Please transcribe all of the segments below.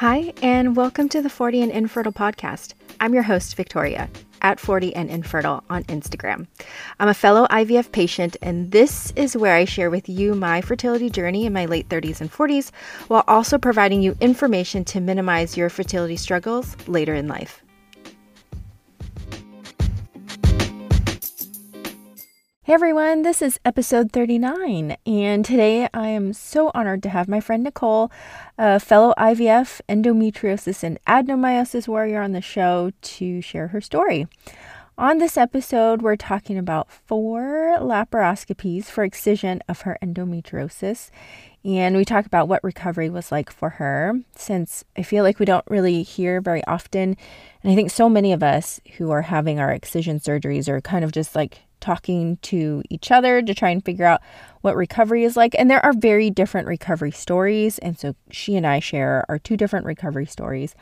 Hi, and welcome to the 40 and Infertile podcast. I'm your host, Victoria, at 40 and Infertile on Instagram. I'm a fellow IVF patient, and this is where I share with you my fertility journey in my late 30s and 40s, while also providing you information to minimize your fertility struggles later in life. Hey everyone, this is episode 39, and today I am so honored to have my friend Nicole, a fellow IVF, endometriosis, and adenomyosis warrior on the show to share her story. On this episode, we're talking about 4 laparoscopies for excision of her endometriosis, and we talk about what recovery was like for her, since I feel like we don't really hear very often, and I think so many of us who are having our excision surgeries are kind of just like talking to each other to try and figure out what recovery is like. And there are very different recovery stories. And so she and I share our 2 different recovery stories.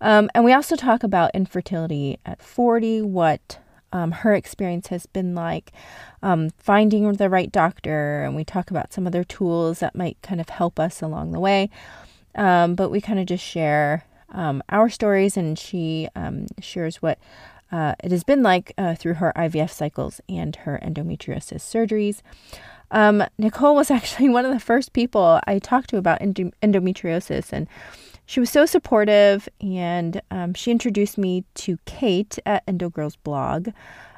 And we also talk about infertility at 40, what her experience has been like, finding the right doctor. And we talk about some other tools that might kind of help us along the way. But we kind of just share our stories, and she shares what it has been like through her IVF cycles and her endometriosis surgeries. Nicole was actually one of the first people I talked to about endometriosis, and she was so supportive, and she introduced me to Kate at EndoGirlsBlog,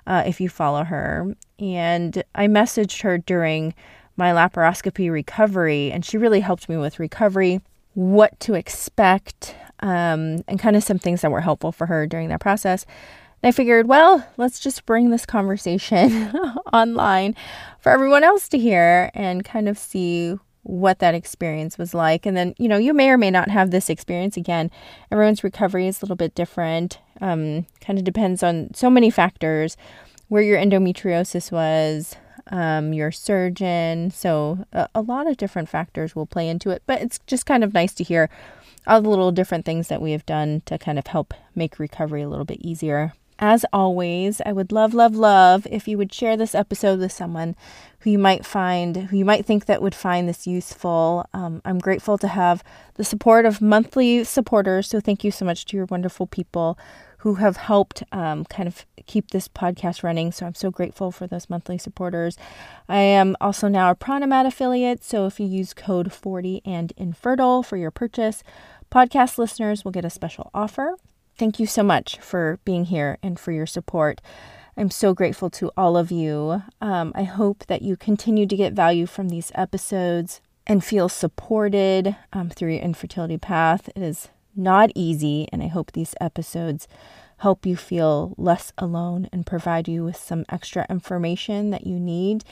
if you follow her. And I messaged her during my laparoscopy recovery, and she really helped me with recovery, what to expect, and kind of some things that were helpful for her during that process. I figured, well, let's just bring this conversation online for everyone else to hear and kind of see what that experience was like. And then, you know, you may or may not have this experience again. Everyone's recovery is a little bit different. Kind of depends on so many factors, where your endometriosis was, your surgeon. So a lot of different factors will play into it, but it's just kind of nice to hear all the little different things that we have done to kind of help make recovery a little bit easier. As always, I would love if you would share this episode with someone who you might think that would find this useful. I'm grateful to have the support of monthly supporters. So thank you so much to your wonderful people who have helped kind of keep this podcast running. So I'm so grateful for those monthly supporters. I am also now a Pranamat affiliate. So if you use code 40 and Infertile for your purchase, podcast listeners will get a special offer. Thank you so much for being here and for your support. I'm so grateful to all of you. I hope that you continue to get value from these episodes and feel supported through your infertility path. It is not easy, and I hope these episodes help you feel less alone and provide you with some extra information that you need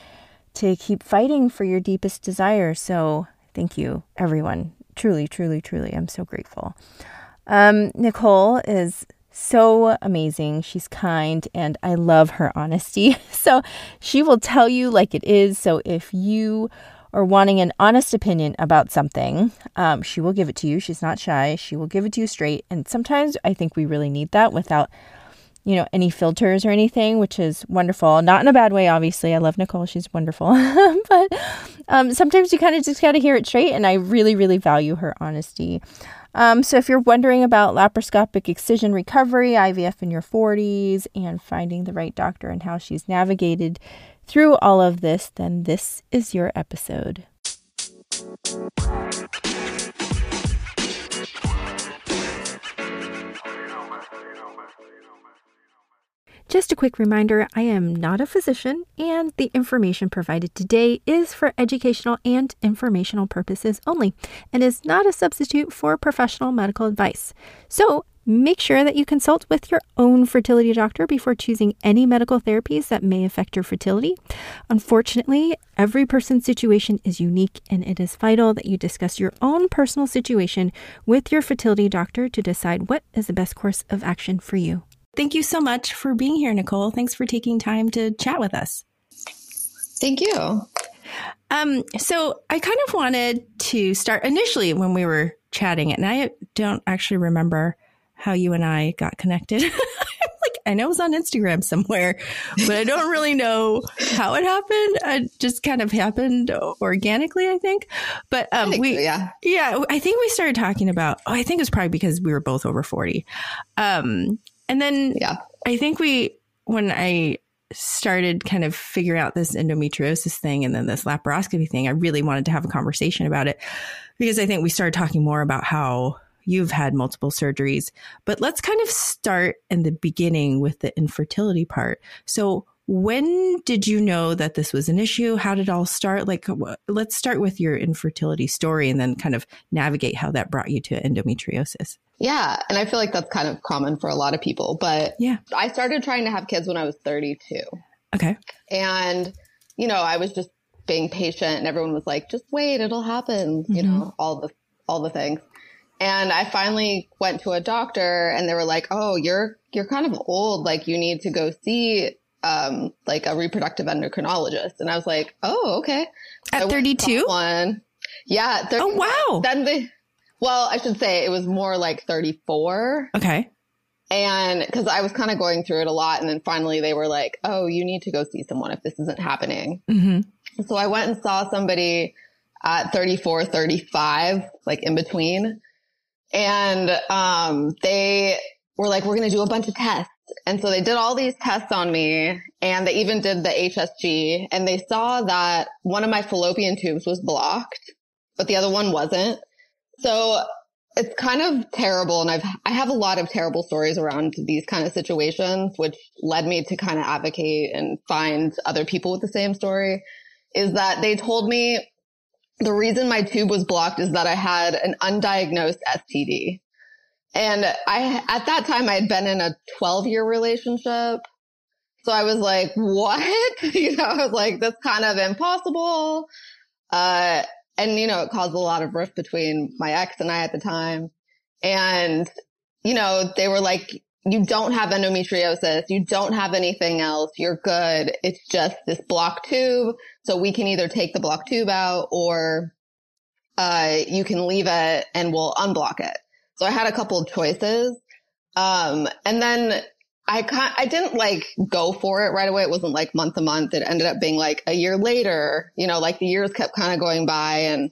to keep fighting for your deepest desires. So thank you, everyone. Truly, truly, truly, I'm so grateful. Nicole is so amazing. She's kind, and I love her honesty. So she will tell you like it is. So if you are wanting an honest opinion about something, she will give it to you. She's not shy. She will give it to you straight. And sometimes I think we really need that without, you know, any filters or anything, which is wonderful. Not in a bad way, obviously. I love Nicole. She's wonderful. But sometimes you kind of just got to hear it straight. And I really, really value her honesty. So if you're wondering about laparoscopic excision recovery, IVF in your 40s, and finding the right doctor and how she's navigated through all of this, then this is your episode. Just a quick reminder, I am not a physician, and the information provided today is for educational and informational purposes only, and is not a substitute for professional medical advice. So make sure that you consult with your own fertility doctor before choosing any medical therapies that may affect your fertility. Unfortunately, every person's situation is unique, and it is vital that you discuss your own personal situation with your fertility doctor to decide what is the best course of action for you. Thank you so much for being here, Nicole. Thanks for taking time to chat with us. Thank you. So I kind of wanted to start initially when we were chatting, and I don't actually remember how you and I got connected. I'm like I know it was on Instagram somewhere, but I don't really know how it happened. It just kind of happened organically, I think. But I think we started talking about, I think it was probably because we were both over 40. And then I think when I started kind of figuring out this endometriosis thing and then this laparoscopy thing, I really wanted to have a conversation about it because I think we started talking more about how you've had multiple surgeries, but let's kind of start in the beginning with the infertility part. So when did you know that this was an issue? How did it all start? Like, let's start with your infertility story and then kind of navigate how that brought you to endometriosis. Yeah. And I feel like that's kind of common for a lot of people, but I started trying to have kids when I was 32. Okay. And, you know, I was just being patient and everyone was like, just wait, it'll happen. Mm-hmm. You know, all the things. And I finally went to a doctor and they were like, oh, you're kind of old. Like you need to go see, like a reproductive endocrinologist. And I was like, oh, okay. At 32? Yeah. Oh, wow. Well, I should say it was more like 34. Okay. And because I was kind of going through it a lot. And then finally they were like, oh, you need to go see someone if this isn't happening. Mm-hmm. So I went and saw somebody at 34, 35, like in between. And they were like, we're going to do a bunch of tests. And so they did all these tests on me and they even did the HSG. And they saw that one of my fallopian tubes was blocked, but the other one wasn't. So it's kind of terrible. And I have a lot of terrible stories around these kind of situations, which led me to kind of advocate and find other people with the same story, is that they told me, the reason my tube was blocked is that I had an undiagnosed STD. And at that time, I had been in a 12-year relationship. So I was like, what? You know, I was like, that's kind of impossible. And, you know, it caused a lot of rift between my ex and I at the time. And, you know, they were like, you don't have endometriosis. You don't have anything else. You're good. It's just this blocked tube. So we can either take the blocked tube out or you can leave it and we'll unblock it. So I had a couple of choices. And then I didn't like go for it right away. It wasn't like month to month. It ended up being like a year later, you know, like the years kept kind of going by. And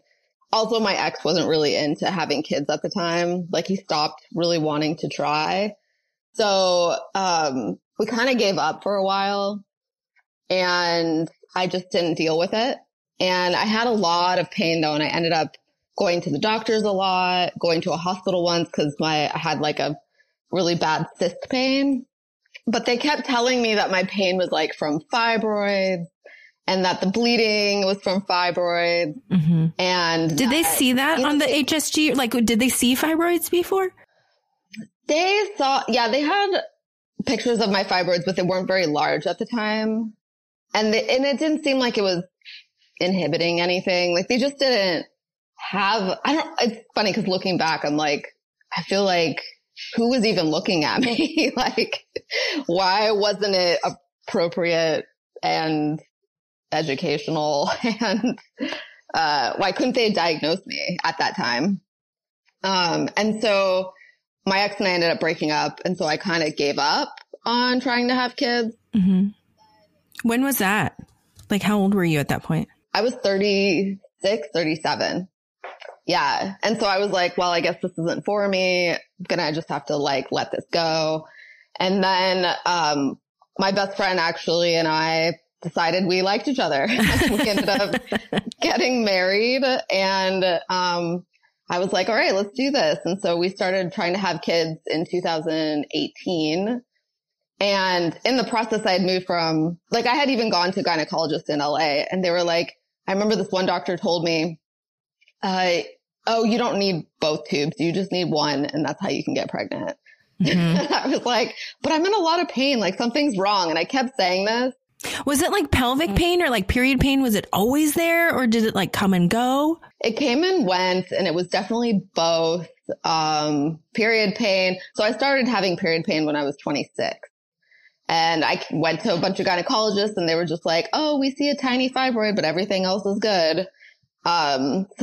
also my ex wasn't really into having kids at the time. Like he stopped really wanting to try. So, we kind of gave up for a while and I just didn't deal with it. And I had a lot of pain though. And I ended up going to the doctors a lot, going to a hospital once because I had like a really bad cyst pain, but they kept telling me that my pain was like from fibroids and that the bleeding was from fibroids. Mm-hmm. And did they see that on the HSG? Like, did they see fibroids before? They saw, they had pictures of my fibroids, but they weren't very large at the time. And it didn't seem like it was inhibiting anything. Like they just didn't have, it's funny because looking back, I'm like, I feel like who was even looking at me? Like why wasn't it appropriate and educational? And, why couldn't they diagnose me at that time? And so my ex and I ended up breaking up. And so I kind of gave up on trying to have kids. Mm-hmm. When was that? Like, how old were you at that point? I was 36, 37. Yeah. And so I was like, well, I guess this isn't for me. I'm going to just have to like, let this go. And then, my best friend actually and I decided we liked each other. We ended up getting married and, I was like, all right, let's do this. And so we started trying to have kids in 2018. And in the process, I had moved from, like, I had even gone to a gynecologist in LA and they were like, I remember this one doctor told me, oh, you don't need both tubes. You just need one. And that's how you can get pregnant. Mm-hmm. I was like, but I'm in a lot of pain. Like something's wrong. And I kept saying this. Was it like pelvic pain or like period pain? Was it always there or did it like come and go? It came and went and it was definitely both, period pain. So I started having period pain when I was 26 and I went to a bunch of gynecologists and they were just like, oh, we see a tiny fibroid, but everything else is good. And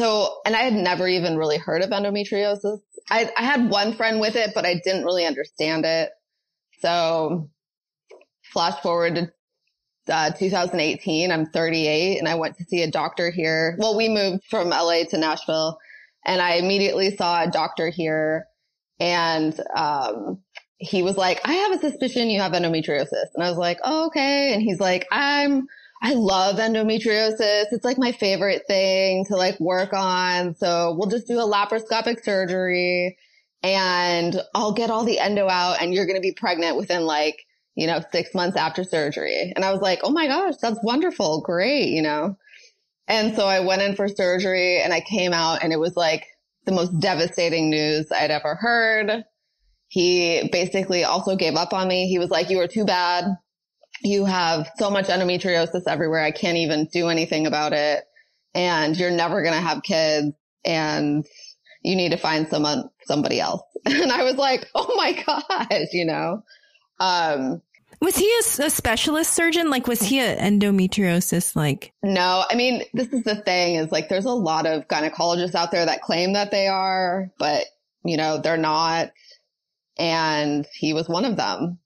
I had never even really heard of endometriosis. I had one friend with it, but I didn't really understand it. So flash forward to 2018, I'm 38, and I went to see a doctor here. Well, we moved from LA to Nashville, and I immediately saw a doctor here, and he was like, I have a suspicion you have endometriosis. And I was like, oh, okay. And he's like, I love endometriosis. It's like my favorite thing to like work on. So we'll just do a laparoscopic surgery and I'll get all the endo out and you're going to be pregnant within like, 6 months after surgery. And I was like, oh my gosh, that's wonderful. Great. And so I went in for surgery and I came out and it was like the most devastating news I'd ever heard. He basically also gave up on me. He was like, you are too bad. You have so much endometriosis everywhere. I can't even do anything about it. And you're never going to have kids. And you need to find somebody else. And I was like, oh my gosh, Was he a specialist surgeon? Like, was he an endometriosis? No, I mean, this is the thing is like, there's a lot of gynecologists out there that claim that they are, but they're not. And he was one of them.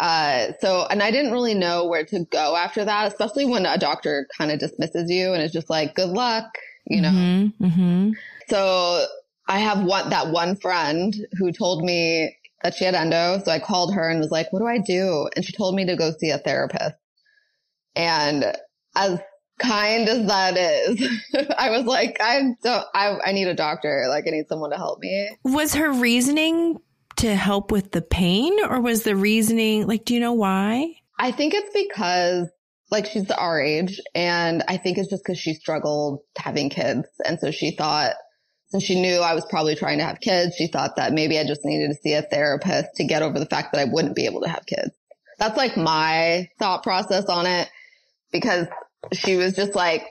And I didn't really know where to go after that, especially when a doctor kind of dismisses you and is just like, good luck, Mm-hmm, mm-hmm. So I have that one friend who told me that she had endo. So I called her and was like, what do I do? And she told me to go see a therapist. And as kind as that is, I was like, I need a doctor. Like I need someone to help me. Was her reasoning to help with the pain, or was the reasoning like, do you know why? I think it's because like she's our age, and I think it's just because she struggled having kids. And so she thought, since she knew I was probably trying to have kids, she thought that maybe I just needed to see a therapist to get over the fact that I wouldn't be able to have kids. That's like my thought process on it, because she was just like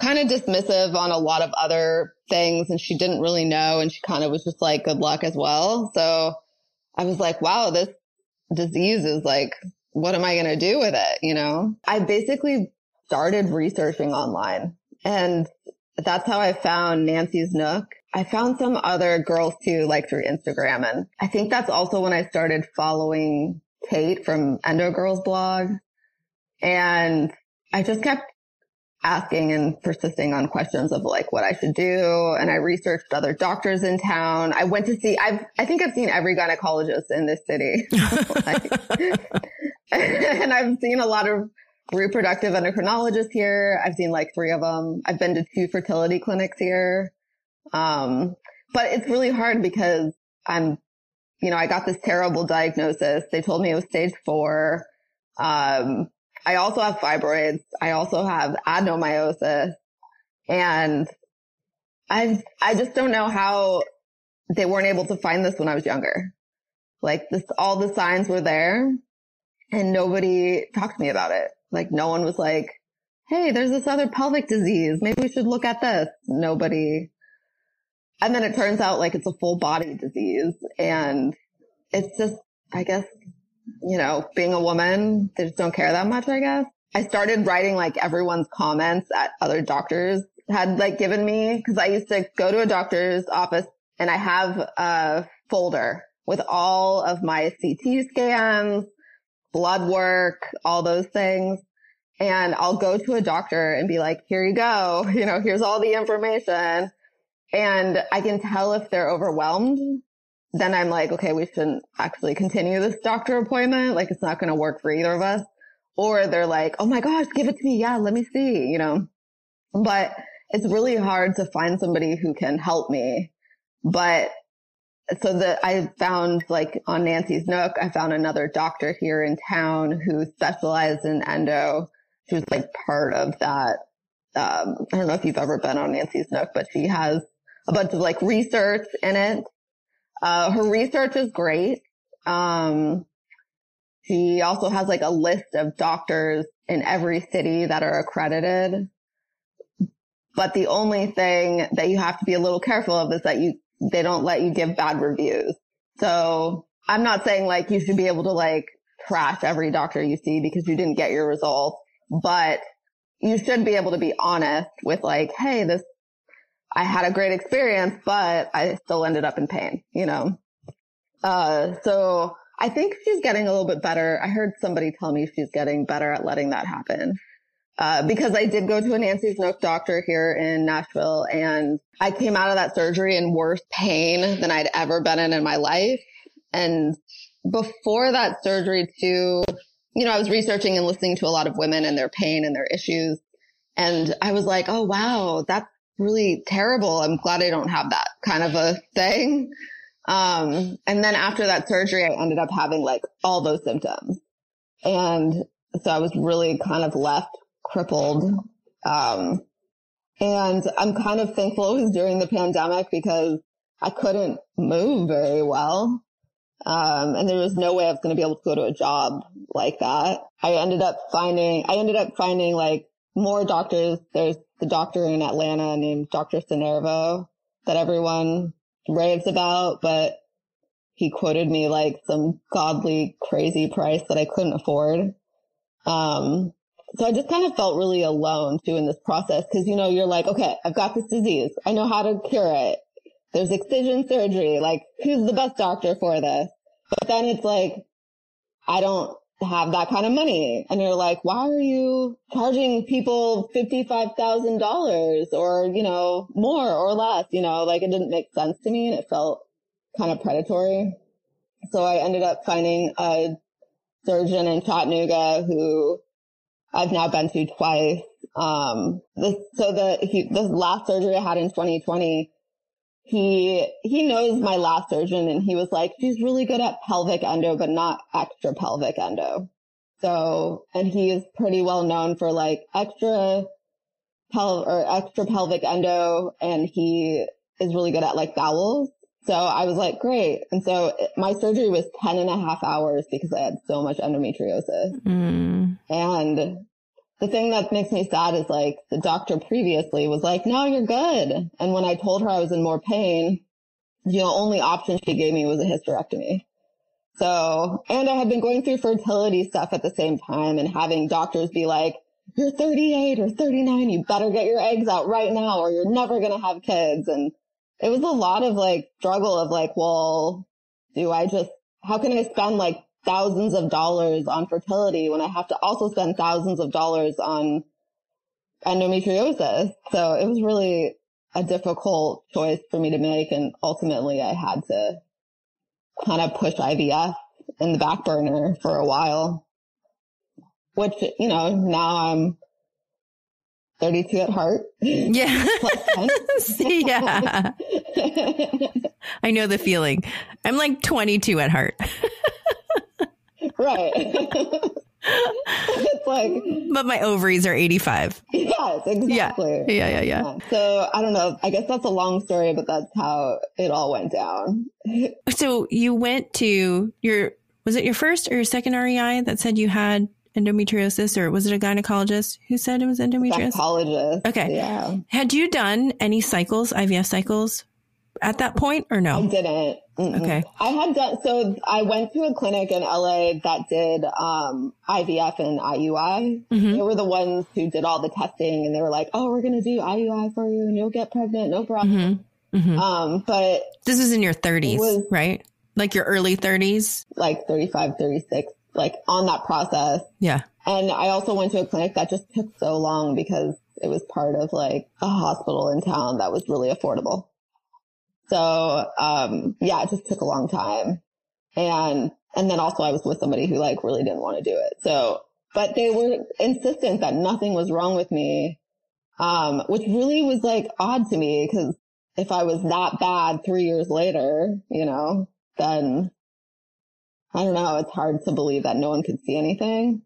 kind of dismissive on a lot of other things, and she didn't really know, and she kind of was just like, good luck as well. So I was like, wow, this disease is like, what am I going to do with it? I basically started researching online, and that's how I found Nancy's Nook. I found some other girls too, like through Instagram. And I think that's also when I started following Kate from EndoGirlsBlog. And I just kept asking and persisting on questions of like what I should do. And I researched other doctors in town. I went to see, I think I've seen every gynecologist in this city. And I've seen a lot of reproductive endocrinologists here. I've seen like 3 of them. I've been to 2 fertility clinics here. But it's really hard because I got this terrible diagnosis. They told me it was stage 4. I also have fibroids. I also have adenomyosis, and I just don't know how they weren't able to find this when I was younger. Like this, all the signs were there, and nobody talked to me about it. Like no one was like, hey, there's this other pelvic disease. Maybe we should look at this. Nobody. And then it turns out like it's a full body disease, and it's just, I guess, being a woman, they just don't care that much, I guess. I started writing like everyone's comments that other doctors had like given me, because I used to go to a doctor's office and I have a folder with all of my CT scans, blood work, all those things. And I'll go to a doctor and be like, here you go. Here's all the information. And I can tell if they're overwhelmed. Then I'm like, okay, we shouldn't actually continue this doctor appointment. Like, it's not going to work for either of us. Or they're like, oh my gosh, give it to me. Yeah, let me see, But it's really hard to find somebody who can help me. But so I found like on Nancy's Nook, I found another doctor here in town who specialized in endo. She was like part of that. I don't know if you've ever been on Nancy's Nook, but she has a bunch of like research in it. Her research is great. She also has like a list of doctors in every city that are accredited. But the only thing that you have to be a little careful of is that they don't let you give bad reviews. So I'm not saying like you should be able to like trash every doctor you see because you didn't get your results, but you should be able to be honest with like, hey, I had a great experience, but I still ended up in pain. So I think she's getting a little bit better. I heard somebody tell me she's getting better at letting that happen. Because I did go to a Nancy's Nook doctor here in Nashville, and I came out of that surgery in worse pain than I'd ever been in my life. And before that surgery too, you know, I was researching and listening to a lot of women and their pain and their issues. And I was like, oh, wow, that's really terrible. I'm glad I don't have that kind of a thing. And then after that surgery, I ended up having like all those symptoms. And so I was really kind of left crippled. And I'm kind of thankful it was during the pandemic because I couldn't move very well. And there was no way I was going to be able to go to a job like that. I ended up finding like more doctors. There's the doctor in Atlanta named Dr. Sinervo that everyone raves about, but he quoted me like some godly, crazy price that I couldn't afford. So I just kind of felt really alone too in this process. Cause you know, you're like, okay, I've got this disease. I know how to cure it. There's excision surgery. Like, who's the best doctor for this? But then it's like, I don't have that kind of money. And you're like, why are you charging people $55,000 or, you know, more or less, you know, like it didn't make sense to me and it felt kind of predatory. So I ended up finding a surgeon in Chattanooga who I've now been to twice. The last surgery I had in 2020, he knows my last surgeon and he was like, she's really good at pelvic endo, but not extra pelvic endo. So, and he is pretty well known for like extra pelvic endo. And he is really good at like bowels. So I was like, great. And so my surgery was 10 and a half hours because I had so much endometriosis. Mm. And the thing that makes me sad is like the doctor previously was like, no, you're good. And when I told her I was in more pain, the only option she gave me was a hysterectomy. So, and I had been going through fertility stuff at the same time and having doctors be like, you're 38 or 39. You better get your eggs out right now or you're never going to have kids. And it was a lot of like struggle of like, well, how can I spend like thousands of dollars on fertility when I have to also spend thousands of dollars on endometriosis. So it was really a difficult choice for me to make. And ultimately I had to kind of push IVF in the back burner for a while, which, you know, now I'm 32 at heart. Yeah. Yeah. I know the feeling. I'm like 22 at heart. Right. It's like, but my ovaries are 85. Yes, exactly. Yeah. So I don't know. I guess that's a long story, but that's how it all went down. So you went to was it your first or your second REI that said you had endometriosis, or was it a gynecologist who said it was endometriosis? Gynecologist. Okay. Yeah. Had you done any cycles, IVF cycles at that point or no? I didn't. Mm-mm. Okay. I went to a clinic in LA that did IVF and IUI. Mm-hmm. They were the ones who did all the testing and they were like, oh, we're going to do IUI for you and you'll get pregnant. No problem. Mm-hmm. Mm-hmm. But this was in your 30s, right? Like your early 30s? Like 35, 36, like on that process. Yeah. And I also went to a clinic that just took so long because it was part of like a hospital in town that was really affordable. So, yeah, it just took a long time. And then also I was with somebody who like really didn't want to do it. So, but they were insistent that nothing was wrong with me. Which really was like odd to me because if I was that bad 3 years later, you know, then I don't know. It's hard to believe that no one could see anything.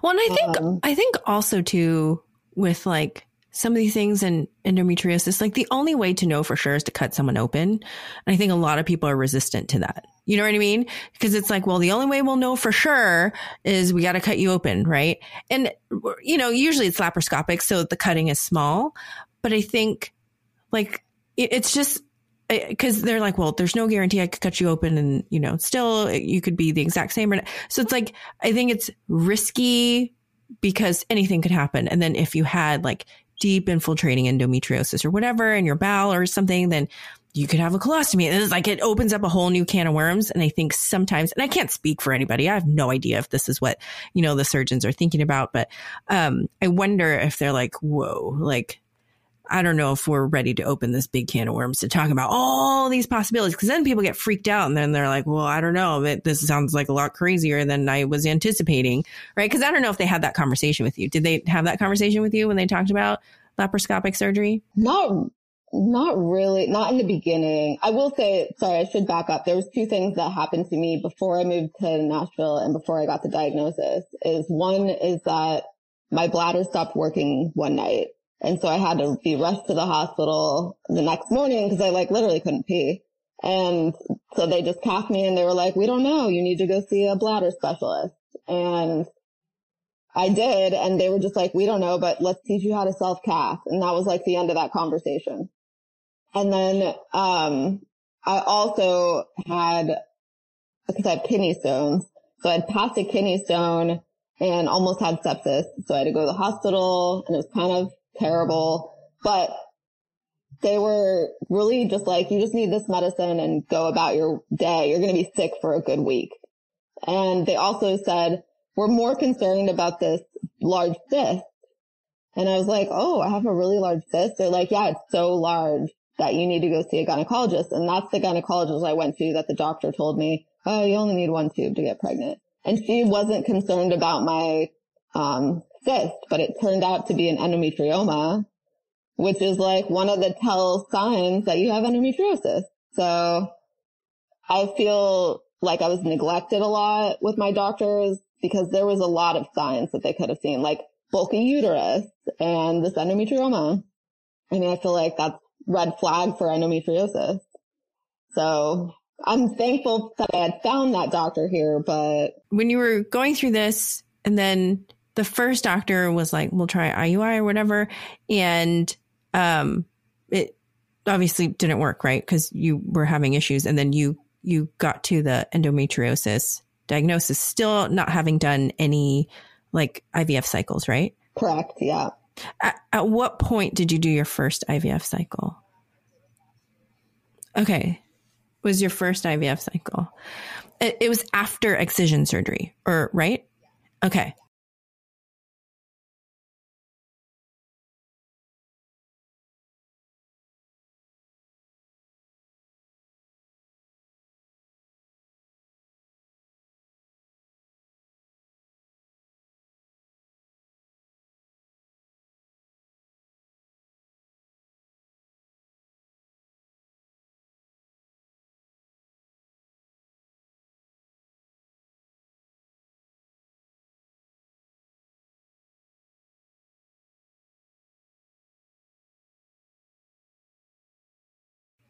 Well, and I think also too with like, some of these things in endometriosis, like the only way to know for sure is to cut someone open. And I think a lot of people are resistant to that. You know what I mean? Because it's like, well, the only way we'll know for sure is we got to cut you open. Right. And, you know, usually it's laparoscopic. So the cutting is small, but I think like it's just because they're like, well, there's no guarantee I could cut you open and, you know, still you could be the exact same. So it's like, I think it's risky because anything could happen. And then if you had like, deep infiltrating endometriosis or whatever in your bowel or something, then you could have a colostomy. And it's like, it opens up a whole new can of worms. And I think sometimes, and I can't speak for anybody, I have no idea if this is what, you know, the surgeons are thinking about, but I wonder if they're like, whoa, like, I don't know if we're ready to open this big can of worms to talk about all these possibilities. Cause then people get freaked out and then they're like, well, I don't know, this sounds like a lot crazier than I was anticipating. Right. Cause I don't know if they had that conversation with you. Did they have that conversation with you when they talked about laparoscopic surgery? Not really. Not in the beginning. I will say, sorry, I should back up. There was two things that happened to me before I moved to Nashville and before I got the diagnosis. Is one is that my bladder stopped working one night. And so I had to be rushed to the hospital the next morning because I like literally couldn't pee. And so they just cuffed me and they were like, we don't know. You need to go see a bladder specialist. And I did. And they were just like, we don't know, but let's teach you how to self-cath. And that was like the end of that conversation. And then, I also had, because I have kidney stones. So I had passed a kidney stone and almost had sepsis. So I had to go to the hospital and it was kind of terrible, but they were really just like, you just need this medicine and go about your day. You're going to be sick for a good week. And they also said, we're more concerned about this large cyst. And I was like, oh, I have a really large cyst. They're like, yeah, it's so large that you need to go see a gynecologist. And that's the gynecologist I went to that the doctor told me, oh, you only need one tube to get pregnant. And she wasn't concerned about my, cyst, but it turned out to be an endometrioma, which is like one of the tell signs that you have endometriosis. So I feel like I was neglected a lot with my doctors because there was a lot of signs that they could have seen, like bulky uterus and this endometrioma. I mean, I feel like that's red flag for endometriosis. So I'm thankful that I had found that doctor here, but when you were going through this and then the first doctor was like, we'll try IUI or whatever. And it obviously didn't work, right? Because you were having issues. And then you got to the endometriosis diagnosis, still not having done any like IVF cycles, right? Correct. Yeah. At what point did you do your first IVF cycle? Okay. Was your first IVF cycle? It was after excision surgery or right? Okay.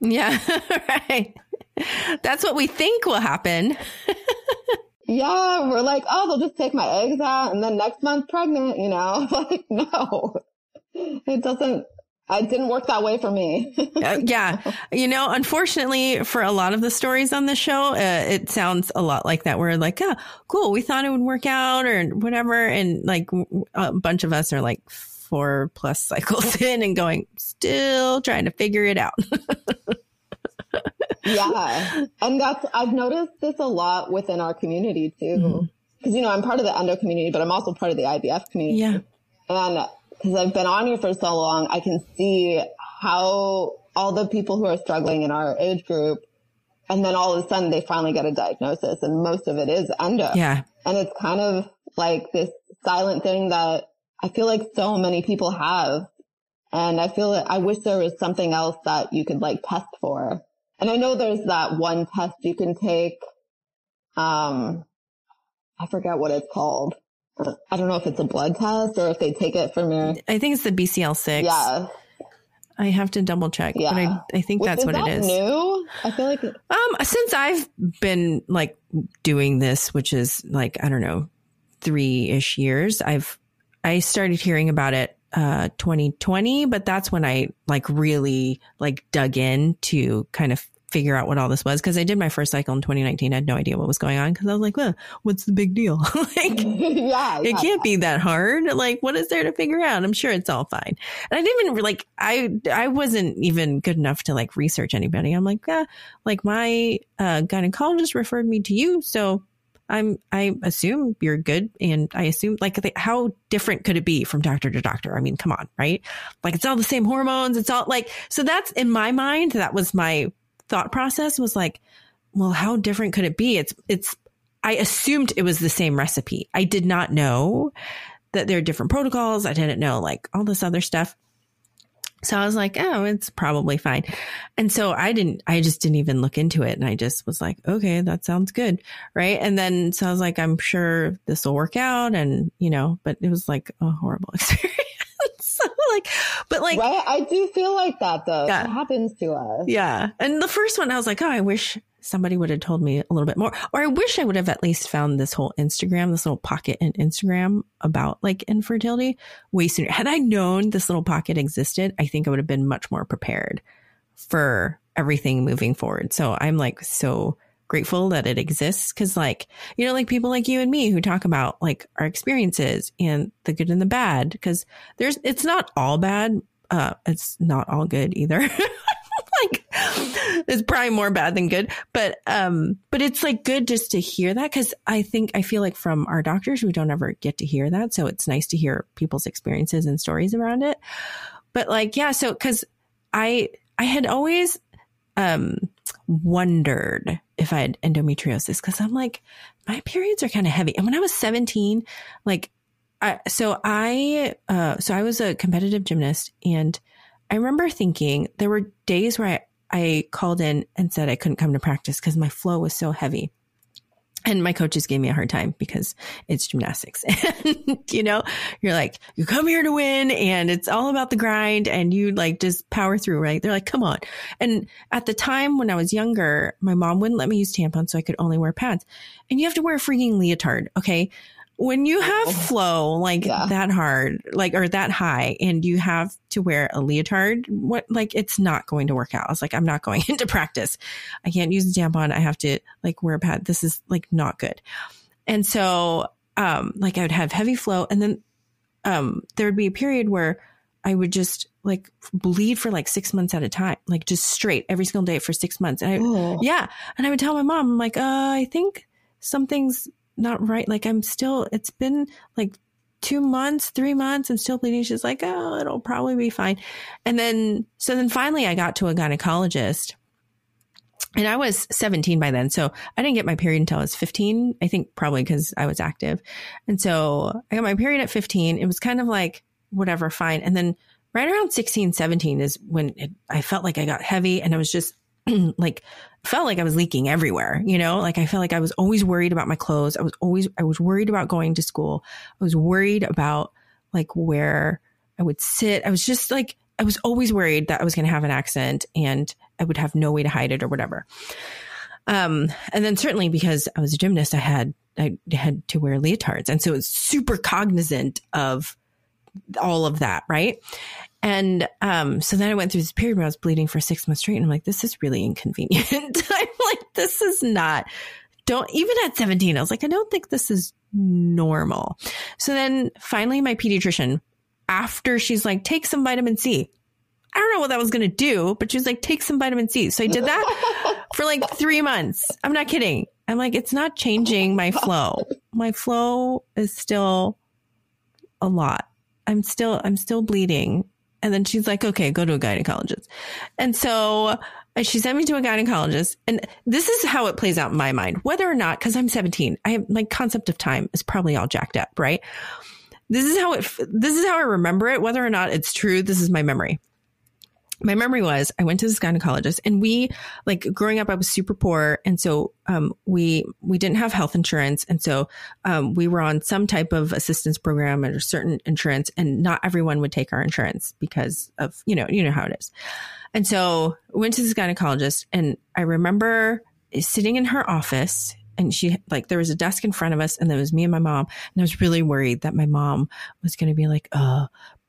Yeah, right. That's what we think will happen. Yeah, we're like, oh, they'll just take my eggs out and then next month pregnant, you know? Like, no, it didn't work that way for me. Yeah. You know, unfortunately for a lot of the stories on the show, it sounds a lot like that. We're like, oh, cool. We thought it would work out or whatever. And like a bunch of us are like 4+ cycles in and going, still trying to figure it out. Yeah. And I've noticed this a lot within our community too. Mm. Cause you know, I'm part of the endo community, but I'm also part of the IVF community. Yeah. And cause I've been on here for so long, I can see how all the people who are struggling in our age group, and then all of a sudden they finally get a diagnosis and most of it is endo. Yeah. And it's kind of like this silent thing that I feel like so many people have, and I feel like I wish there was something else that you could like test for. And I know there's that one test you can take. I forget what it's called. I don't know if it's a blood test or if they take it from your. I think it's the BCL6. Yeah. I have to double check, yeah. But I think that's what it is. New? I feel like since I've been like doing this, which is like, I don't know, 3-ish years, I started hearing about it 2020, but that's when I like really like dug in to kind of figure out what all this was. Cause I did my first cycle in 2019. I had no idea what was going on. Cause I was like, well, what's the big deal? Like, it can't be that hard. Like, what is there to figure out? I'm sure it's all fine. And I didn't even like, I wasn't even good enough to like research anybody. I'm like, yeah, like my gynecologist referred me to you. So I assume you're good. And I assume like how different could it be from doctor to doctor? I mean, come on, right? Like it's all the same hormones. It's all like, so that's in my mind. That was my thought process was like, well, how different could it be? I assumed it was the same recipe. I did not know that there are different protocols. I didn't know like all this other stuff. So I was like, oh, it's probably fine. And so I just didn't even look into it. And I just was like, okay, that sounds good. Right. And then, so I was like, I'm sure this will work out. And, you know, but it was like a horrible experience. So like, but like, right? I do feel like that though. Yeah. It happens to us. Yeah. And the first one, I was like, oh, I wish somebody would have told me a little bit more, or I wish I would have at least found this little pocket in Instagram about like infertility way sooner. Had I known this little pocket existed, I think I would have been much more prepared for everything moving forward. So I'm like, so grateful that it exists. Cause like, you know, like people like you and me who talk about like our experiences and the good and the bad, cause it's not all bad. It's not all good either. Like it's probably more bad than good, but it's like good just to hear that. Cause I feel like from our doctors, we don't ever get to hear that. So it's nice to hear people's experiences and stories around it. But like, yeah, so cause I had always, wondered if I had endometriosis because I'm like, my periods are kind of heavy. And when I was 17, like, I was a competitive gymnast and I remember thinking there were days where I called in and said I couldn't come to practice because my flow was so heavy. And my coaches gave me a hard time because it's gymnastics. And, you know, you're like, you come here to win and it's all about the grind and you like just power through, right? They're like, come on. And at the time when I was younger, my mom wouldn't let me use tampons, so I could only wear pads. And you have to wear a freaking leotard. Okay. When you have flow like that hard, like, or that high, and you have to wear a leotard, what, like, it's not going to work out. I was like, I'm not going into practice. I can't use a tampon. I have to like wear a pad. This is like not good. And so, like I would have heavy flow and then, there would be a period where I would just like bleed for like 6 months at a time, like just straight every single day for 6 months. And I would tell my mom, I'm like, I think something's not right. Like it's been like 2 months, 3 months. I'm still bleeding. She's like, oh, it'll probably be fine. And then, so then finally I got to a gynecologist and I was 17 by then. So I didn't get my period until I was 15, I think probably because I was active. And so I got my period at 15. It was kind of like whatever, fine. And then right around 16, 17 is when I felt like I got heavy and I was just like felt like I was leaking everywhere, you know, like I felt like I was always worried about my clothes. I was worried about going to school. I was worried about like where I would sit. I was just like, I was always worried that I was going to have an accident and I would have no way to hide it or whatever. And then certainly because I was a gymnast, I had to wear leotards. And so it's super cognizant of all of that. Right. And, so then I went through this period where I was bleeding for 6 months straight and I'm like, this is really inconvenient. I'm like, this is not, even at 17, I was like, I don't think this is normal. So then finally my pediatrician, after she's like, take some vitamin C. I don't know what that was going to do, but she was like, take some vitamin C. So I did that for like 3 months. I'm not kidding. I'm like, it's not changing my flow. My flow is still a lot. I'm still bleeding. And then she's like, okay, go to a gynecologist. And so she sent me to a gynecologist. And this is how it plays out in my mind, whether or not, cause I'm 17, my concept of time is probably all jacked up, right? This is how I remember it, whether or not it's true. This is my memory. My memory was I went to this gynecologist and we like growing up, I was super poor. And so, we didn't have health insurance. And so, we were on some type of assistance program or certain insurance and not everyone would take our insurance because of, you know how it is. And so I went to this gynecologist and I remember sitting in her office and she like, there was a desk in front of us and there was me and my mom. And I was really worried that my mom was going to be like,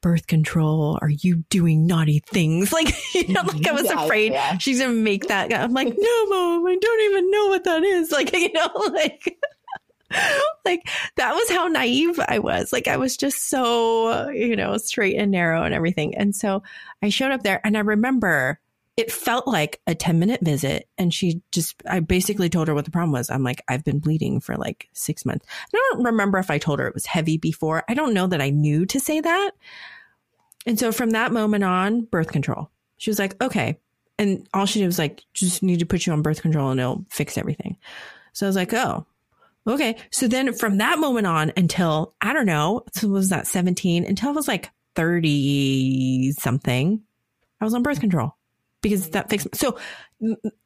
birth control? Are you doing naughty things? Like, you know, like I was afraid she's going to make that. I'm like, no, Mom, I don't even know what that is. Like, you know, like that was how naive I was. Like I was just so, you know, straight and narrow and everything. And so I showed up there and I remember it felt like a 10-minute visit. And she just, I basically told her what the problem was. I'm like, I've been bleeding for like 6 months. I don't remember if I told her it was heavy before. I don't know that I knew to say that. And so from that moment on, birth control, she was like, okay. And all she did was like, just need to put you on birth control and it'll fix everything. So I was like, oh, okay. So then from that moment on until, I don't know, so was that 17 until I was like 30 something, I was on birth control. Because that fixed. So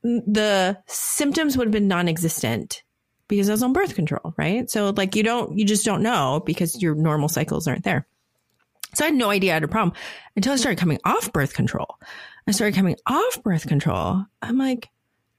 the symptoms would have been non-existent because I was on birth control, right? So like, you just don't know because your normal cycles aren't there. So I had no idea I had a problem until I started coming off birth control. I'm like,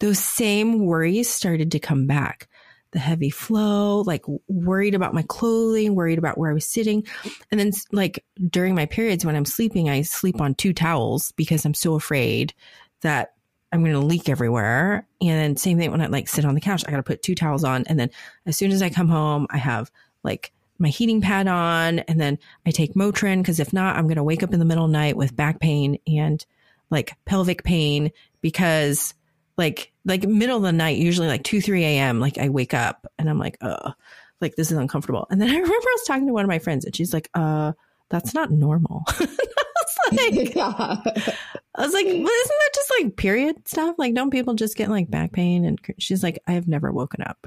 those same worries started to come back. The heavy flow, like worried about my clothing, worried about where I was sitting. And then like during my periods when I'm sleeping, I sleep on 2 towels because I'm so afraid that I'm going to leak everywhere. And same thing when I like sit on the couch, I got to put 2 towels on. And then as soon as I come home, I have like my heating pad on and then I take Motrin because if not, I'm going to wake up in the middle of the night with back pain and like pelvic pain because like middle of the night, usually like 2-3 a.m. like I wake up and I'm like, oh, like this is uncomfortable. And then I remember I was talking to one of my friends and she's like, that's not normal. I was like, well, isn't that just like period stuff? Like, don't people just get like back pain? And she's like, I have never woken up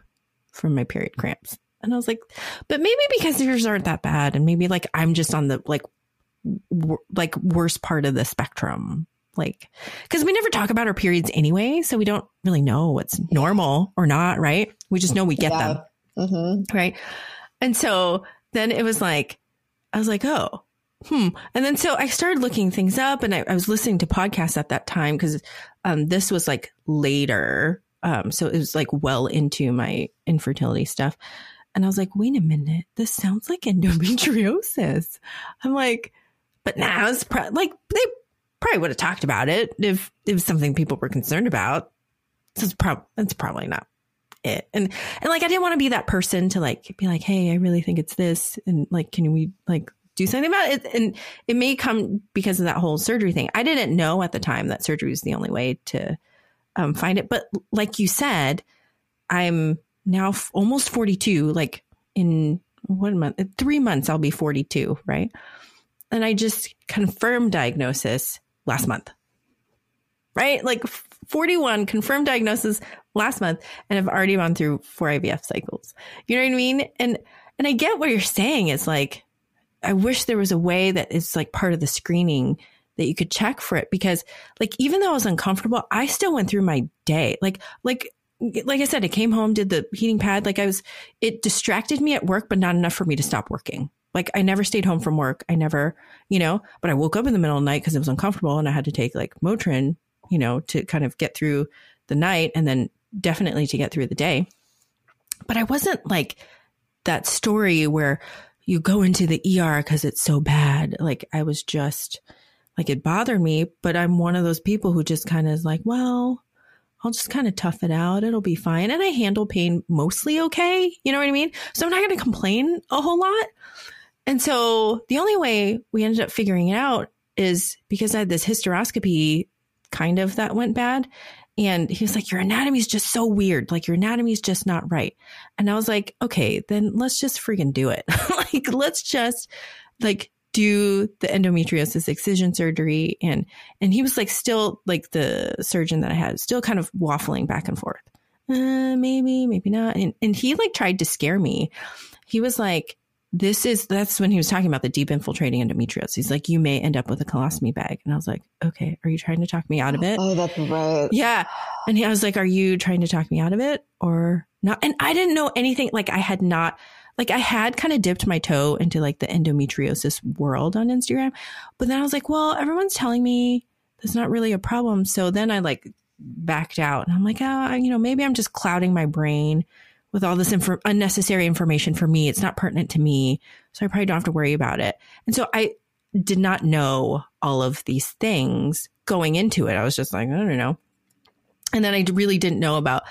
from my period cramps. And I was like, but maybe because yours aren't that bad. And maybe like, I'm just on the like worst part of the spectrum. Like, because we never talk about our periods anyway, so we don't really know what's normal or not, right? We just know we get them, right? And so then it was like, I was like, oh, And then so I started looking things up, and I was listening to podcasts at that time because this was like later, so it was like well into my infertility stuff. And I was like, wait a minute, this sounds like endometriosis. I'm like, but now it's like they probably would have talked about it if something people were concerned about. That's probably not it. And like, I didn't want to be that person to like, be like, hey, I really think it's this. And like, can we like do something about it? And it may come because of that whole surgery thing. I didn't know at the time that surgery was the only way to find it. But like you said, I'm now almost 42, like in 1 month, 3 months, I'll be 42. Right. And I just confirmed diagnosis last month, right? Like 41 confirmed diagnosis last month. And I've already gone through 4 IVF cycles. You know what I mean? And I get what you're saying. It's like, I wish there was a way that it's like part of the screening that you could check for it. Because like, even though I was uncomfortable, I still went through my day. Like I said, I came home, did the heating pad. Like it distracted me at work, but not enough for me to stop working. Like I never stayed home from work. I never, you know, but I woke up in the middle of the night because it was uncomfortable and I had to take like Motrin, you know, to kind of get through the night and then definitely to get through the day. But I wasn't like that story where you go into the ER because it's so bad. Like I was just like, it bothered me, but I'm one of those people who just kind of is like, well, I'll just kind of tough it out. It'll be fine. And I handle pain mostly okay. You know what I mean? So I'm not going to complain a whole lot. And so the only way we ended up figuring it out is because I had this hysteroscopy kind of that went bad. And he was like, your anatomy is just so weird. Like your anatomy is just not right. And I was like, okay, then let's just freaking do it. Like, let's just like do the endometriosis excision surgery. And he was like, still like the surgeon that I had still kind of waffling back and forth. Maybe, maybe not. And he like tried to scare me. He was like, that's when he was talking about the deep infiltrating endometriosis. He's like, you may end up with a colostomy bag. And I was like, okay, are you trying to talk me out of it? Oh, that's right. Yeah. And I was like, are you trying to talk me out of it or not? And I didn't know anything. Like I had kind of dipped my toe into like the endometriosis world on Instagram, but then I was like, well, everyone's telling me that's not really a problem. So then I like backed out and I'm like, oh, you know, maybe I'm just clouding my brain with all this unnecessary information for me. It's not pertinent to me. So I probably don't have to worry about it. And so I did not know all of these things going into it. I was just like, I don't know. And then I really didn't know about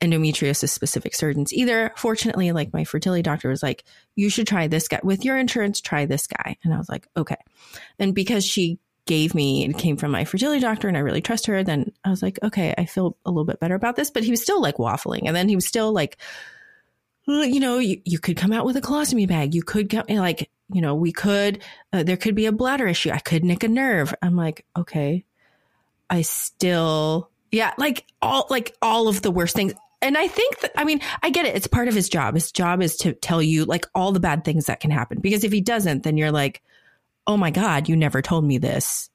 endometriosis specific surgeons either. Fortunately, like my fertility doctor was like, you should try this guy with your insurance, try this guy. And I was like, okay. And because she gave me, it came from my fertility doctor and I really trust her, then I was like, okay, I feel a little bit better about this. But he was still like waffling. And then he was still like, you know, you could come out with a colostomy bag. You could come, like, you know, we could, there could be a bladder issue. I could nick a nerve. I'm like, okay, I still, yeah, like all of the worst things. And I think that, I mean, I get it. It's part of his job. His job is to tell you like all the bad things that can happen, because if he doesn't, then you're like, oh my God, you never told me this.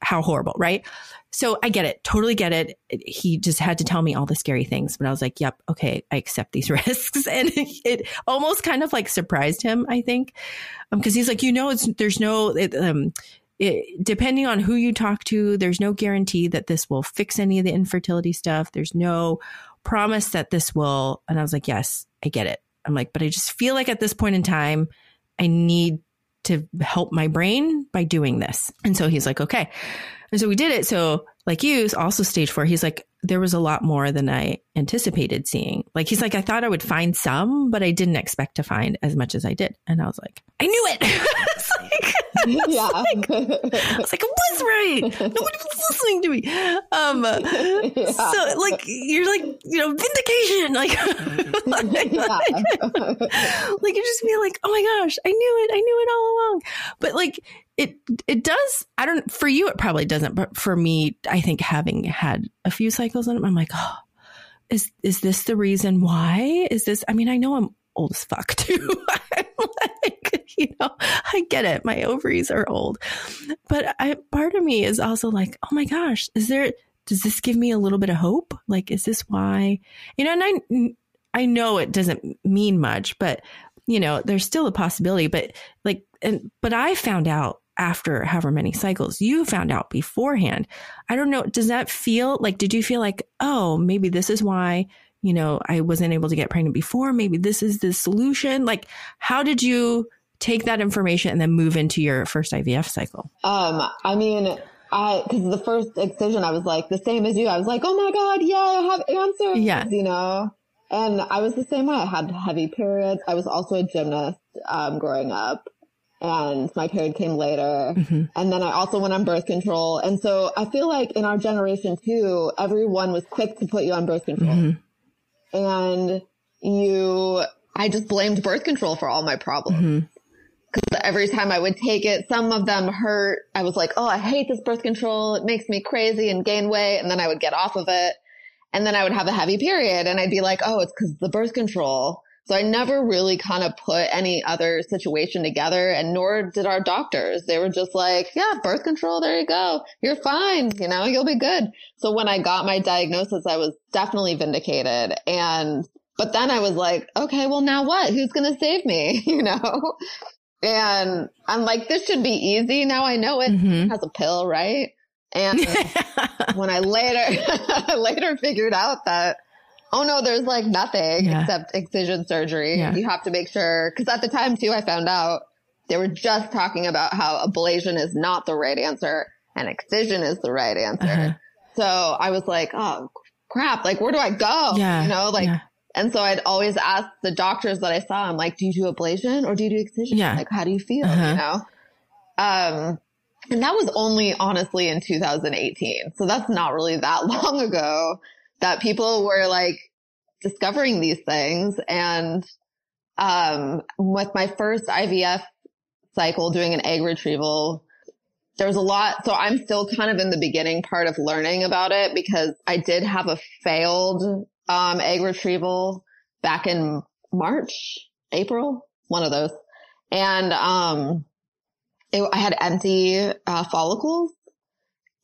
How horrible, right? So I get it. Totally get it. He just had to tell me all the scary things. But I was like, yep, okay, I accept these risks. And it almost kind of like surprised him, I think. Because he's like, you know, depending on who you talk to, there's no guarantee that this will fix any of the infertility stuff. There's no promise that this will. And I was like, yes, I get it. I'm like, but I just feel like at this point in time, I need to help my brain by doing this. And so he's like, okay. And so we did it. So like you, also stage 4, he's like, there was a lot more than I anticipated seeing. Like, he's like, I thought I would find some, but I didn't expect to find as much as I did. And I was like, I knew it. I was like, I was right. Nobody was listening to me. So like, you're like, you know, vindication. Like you just feel like, oh my gosh, I knew it all along. But like, it does. I don't, for you, it probably doesn't. But for me, I think having had a few cycles on it, I'm like, oh, is this the reason why? Is this, I mean, I know I'm old as fuck too. I'm like, you know, I get it. My ovaries are old, but part of me is also like, oh my gosh, does this give me a little bit of hope? Like, is this why, you know, and I know it doesn't mean much, but you know, there's still a possibility, but like, but I found out after however many cycles. You found out beforehand. I don't know. Does that feel like, did you feel like, oh, maybe this is why, you know, I wasn't able to get pregnant before. Maybe this is the solution. Like, how did you take that information and then move into your first IVF cycle? I mean, because the first excision, I was like the same as you. I was like, oh my God, yeah, I have answers, yeah. You know? And I was the same way. I had heavy periods. I was also a gymnast growing up. And my period came later. Mm-hmm. And then I also went on birth control. And so I feel like in our generation too, everyone was quick to put you on birth control. Mm-hmm. And I just blamed birth control for all my problems. Mm-hmm. Cause every time I would take it, some of them hurt. I was like, oh, I hate this birth control. It makes me crazy and gain weight. And then I would get off of it. And then I would have a heavy period and I'd be like, oh, it's cause the birth control. So I never really kind of put any other situation together, and nor did our doctors. They were just like, yeah, birth control, there you go. You're fine, you know, you'll be good. So when I got my diagnosis, I was definitely vindicated. But then I was like, okay, well now what? Who's going to save me? You know? And I'm like, this should be easy. Now I know it. Mm-hmm. It has a pill, right? And when I later figured out that, oh no, there's like nothing except excision surgery. Yeah. You have to make sure, because at the time too, I found out they were just talking about how ablation is not the right answer and excision is the right answer. Uh-huh. So I was like, oh crap, like where do I go? Yeah. You know, like, and so I'd always ask the doctors that I saw, I'm like, do you do ablation or do you do excision? Yeah. Like, how do you feel? Uh-huh. You know? And that was only honestly in 2018. So that's not really that long ago that people were like discovering these things. And with my first IVF cycle doing an egg retrieval, there was a lot. So I'm still kind of in the beginning part of learning about it, because I did have a failed egg retrieval back in April, one of those. And I had empty follicles.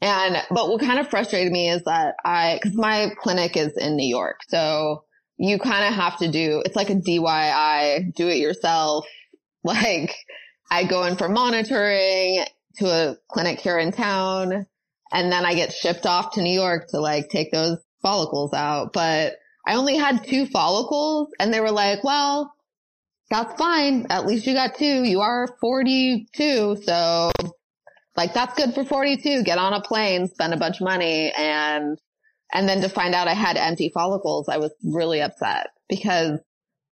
But what kind of frustrated me is that cause my clinic is in New York. So you kind of have to it's like a DIY, do it yourself. Like, I go in for monitoring to a clinic here in town, and then I get shipped off to New York to like take those follicles out. But I only had 2 follicles, and they were like, well, that's fine. At least you got two. You are 42. So like, that's good for 42. Get on a plane, spend a bunch of money. And then to find out I had empty follicles, I was really upset because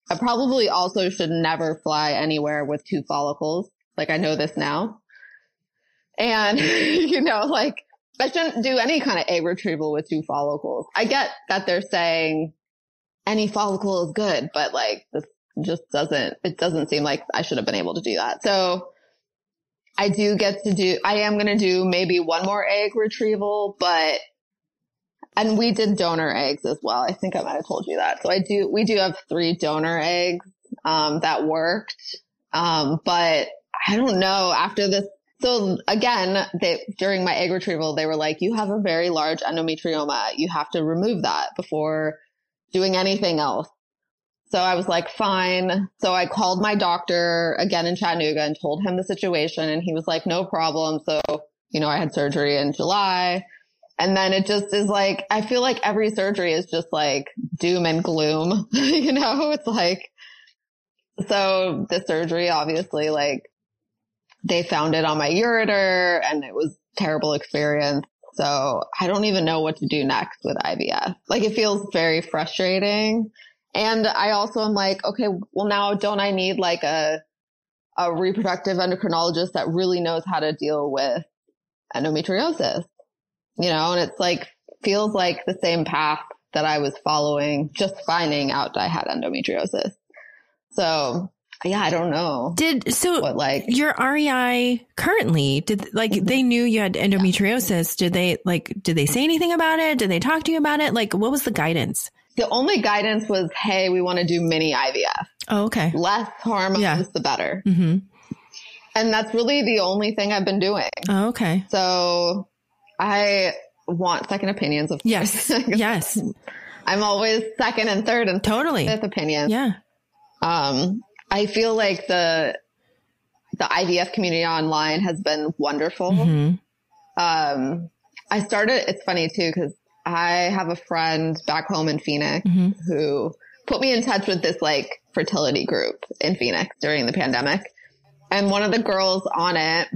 I probably also should never fly anywhere with two follicles. Like, I know this now. And, you know, like, I shouldn't do any kind of egg retrieval with two follicles. I get that they're saying any follicle is good, but like, this just doesn't seem like I should have been able to do that. So I do get to do, I am going to do maybe one more egg retrieval, but, and we did donor eggs as well. I think I might have told you that. So we do have 3 donor eggs, that worked. But I don't know after this. So again, during my egg retrieval, they were like, you have a very large endometrioma. You have to remove that before doing anything else. So I was like, fine. So I called my doctor again in Chattanooga and told him the situation. And he was like, no problem. So, you know, I had surgery in July. And then it just is like, I feel like every surgery is just like doom and gloom. You know, it's like, so the surgery, obviously, like, they found it on my ureter and it was a terrible experience. So I don't even know what to do next with IVF. Like, it feels very frustrating. And I also am like, okay, well, now don't I need like a reproductive endocrinologist that really knows how to deal with endometriosis, you know? And it's like, feels like the same path that I was following, just finding out I had endometriosis. So yeah, I don't know. Your REI currently they knew you had endometriosis. Yeah. Did they say anything about it? Did they talk to you about it? Like, what was the guidance? The only guidance was, hey, we want to do mini IVF. Oh, okay. Less hormones, the better. Mm-hmm. And that's really the only thing I've been doing. Oh, okay. So I want second opinions, of course. Yes. Yes. I'm always second and third and totally fifth opinion. Yeah. I feel like the IVF community online has been wonderful. Mm-hmm. I started, it's funny too, because I have a friend back home in Phoenix who put me in touch with this like fertility group in Phoenix during the pandemic. And one of the girls on it,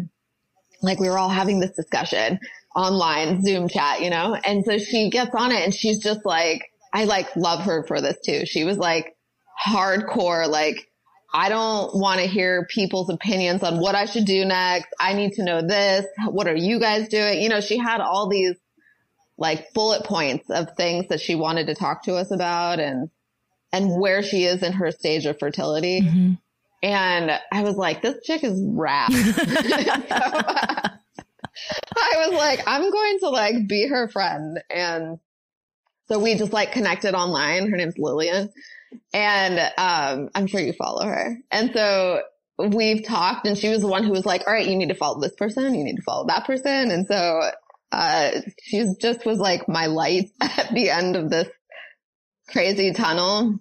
like, we were all having this discussion online, Zoom chat, you know? And so she gets on it and she's just like, I like love her for this too. She was like hardcore, like, I don't want to hear people's opinions on what I should do next. I need to know this. What are you guys doing? You know, she had all these like bullet points of things that she wanted to talk to us about and where she is in her stage of fertility. Mm-hmm. And I was like, this chick is rad. I was like, I'm going to like be her friend. And so we just like connected online. Her name's Lillian. And, I'm sure you follow her. And so we've talked and she was the one who was like, all right, you need to follow this person. You need to follow that person. And so, she's just was like my light at the end of this crazy tunnel.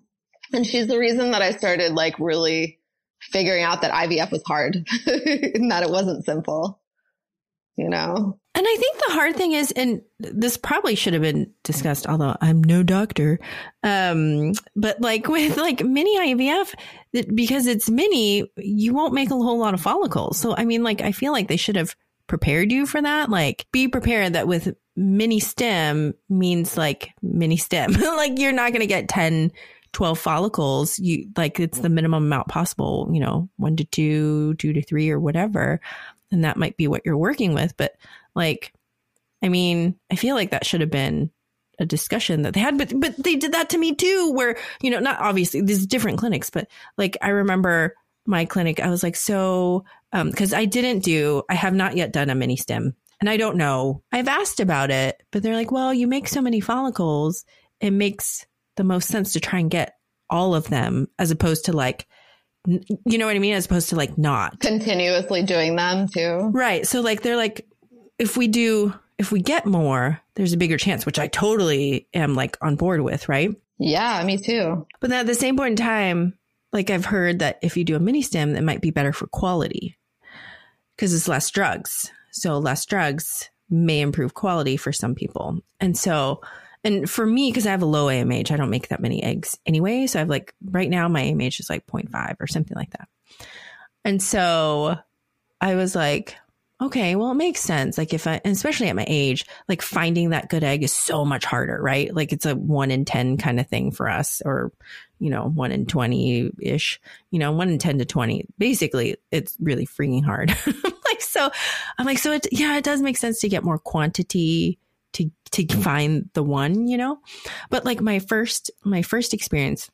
And she's the reason that I started like really figuring out that IVF was hard and that it wasn't simple, you know? And I think the hard thing is, and this probably should have been discussed, although I'm no doctor, but like with like mini IVF, because it's mini, you won't make a whole lot of follicles. So, I mean, like, I feel like they should have prepared you for that. Like, be prepared that with mini stem means like mini stem, like you're not going to get 10, 12 follicles. You like, it's the minimum amount possible, you know, 1 to 2, 2 to 3 or whatever. And that might be what you're working with. But like, I mean, I feel like that should have been a discussion that they had, but they did that to me too, where, you know, not obviously these different clinics, but like, I remember my clinic, I was like, so, cause I have not yet done a mini stem and I don't know, I've asked about it, but they're like, well, you make so many follicles. It makes the most sense to try and get all of them as opposed to like, you know what I mean? As opposed to like not continuously doing them too. Right. So like, they're like, if we get more, there's a bigger chance, which I totally am like on board with. Right. Yeah, me too. But then at the same point in time, like I've heard that if you do a mini stem, that might be better for quality because it's less drugs. So less drugs may improve quality for some people. And so And for me, because I have a low AMH, I don't make that many eggs anyway. So I have like, right now my AMH is like 0.5 or something like that. And so I was like, okay, well, it makes sense. Like if I, and especially at my age, like finding that good egg is so much harder, right? Like it's a 1 in 10 kind of thing for us, or, you know, 1 in 20 ish, you know, 1 in 10 to 20, basically it's really freaking hard. Like, so I'm like, so it, yeah, it does make sense to get more quantity to find the one, you know. But like my first experience,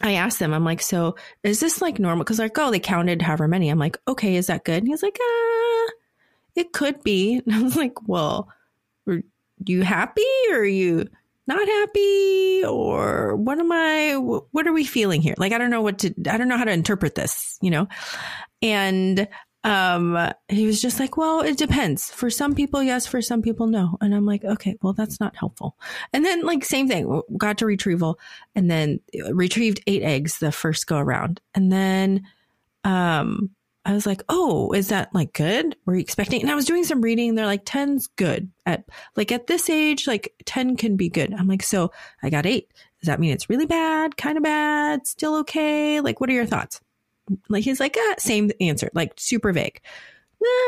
I asked them, I'm like, so is this like normal? Cause like, oh, they counted however many. I'm like, okay, is that good? And he's like, it could be. And I was like, well, are you happy or are you not happy? Or what am I, what are we feeling here? Like, I don't know how to interpret this, you know? And he was just like, well, it depends. For some people, yes. For some people, no. And I'm like, okay, well, that's not helpful. And then like, same thing, got to retrieval and then retrieved 8 eggs the first go around. And then, I was like, oh, is that like good? Were you expecting? And I was doing some reading. They're like, 10's good at this age, like 10 can be good. I'm like, so I got 8. Does that mean it's really bad? Kind of bad? Still okay? Like, what are your thoughts? Like, he's like, same answer, like super vague.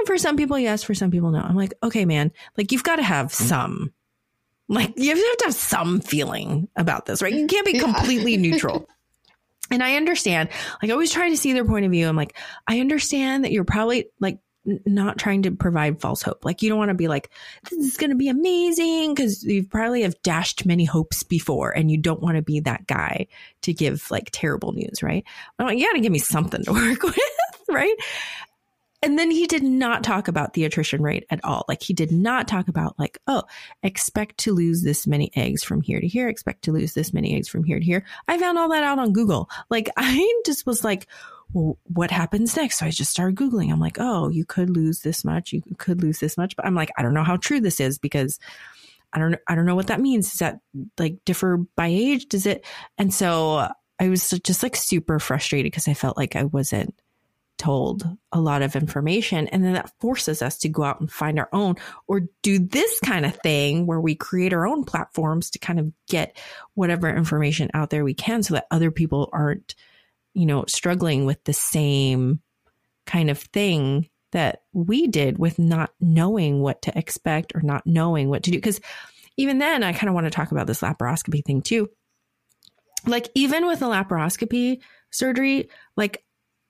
For some people, yes. For some people, no. I'm like, okay, man, like you've got to have some, like you have to have some feeling about this, right? You can't be completely neutral. And I understand, like I always try to see their point of view. I'm like, I understand that you're probably like not trying to provide false hope. Like you don't want to be like, this is going to be amazing, because you probably have dashed many hopes before and you don't want to be that guy to give like terrible news. Right. I'm like, you got to give me something to work with. Right. And then he did not talk about the attrition rate at all. Like he did not talk about like, oh, expect to lose this many eggs from here to here. Expect to lose this many eggs from here to here. I found all that out on Google. Like I just was like, what happens next? So I just started Googling. I'm like, oh, you could lose this much. You could lose this much. But I'm like, I don't know how true this is because I don't know what that means. Does that like differ by age? Does it? And so I was just like super frustrated because I felt like I wasn't told a lot of information. And then that forces us to go out and find our own, or do this kind of thing where we create our own platforms to kind of get whatever information out there we can, so that other people aren't, you know, struggling with the same kind of thing that we did with not knowing what to expect or not knowing what to do. Because even then, I kind of want to talk about this laparoscopy thing too. Like even with the laparoscopy surgery, like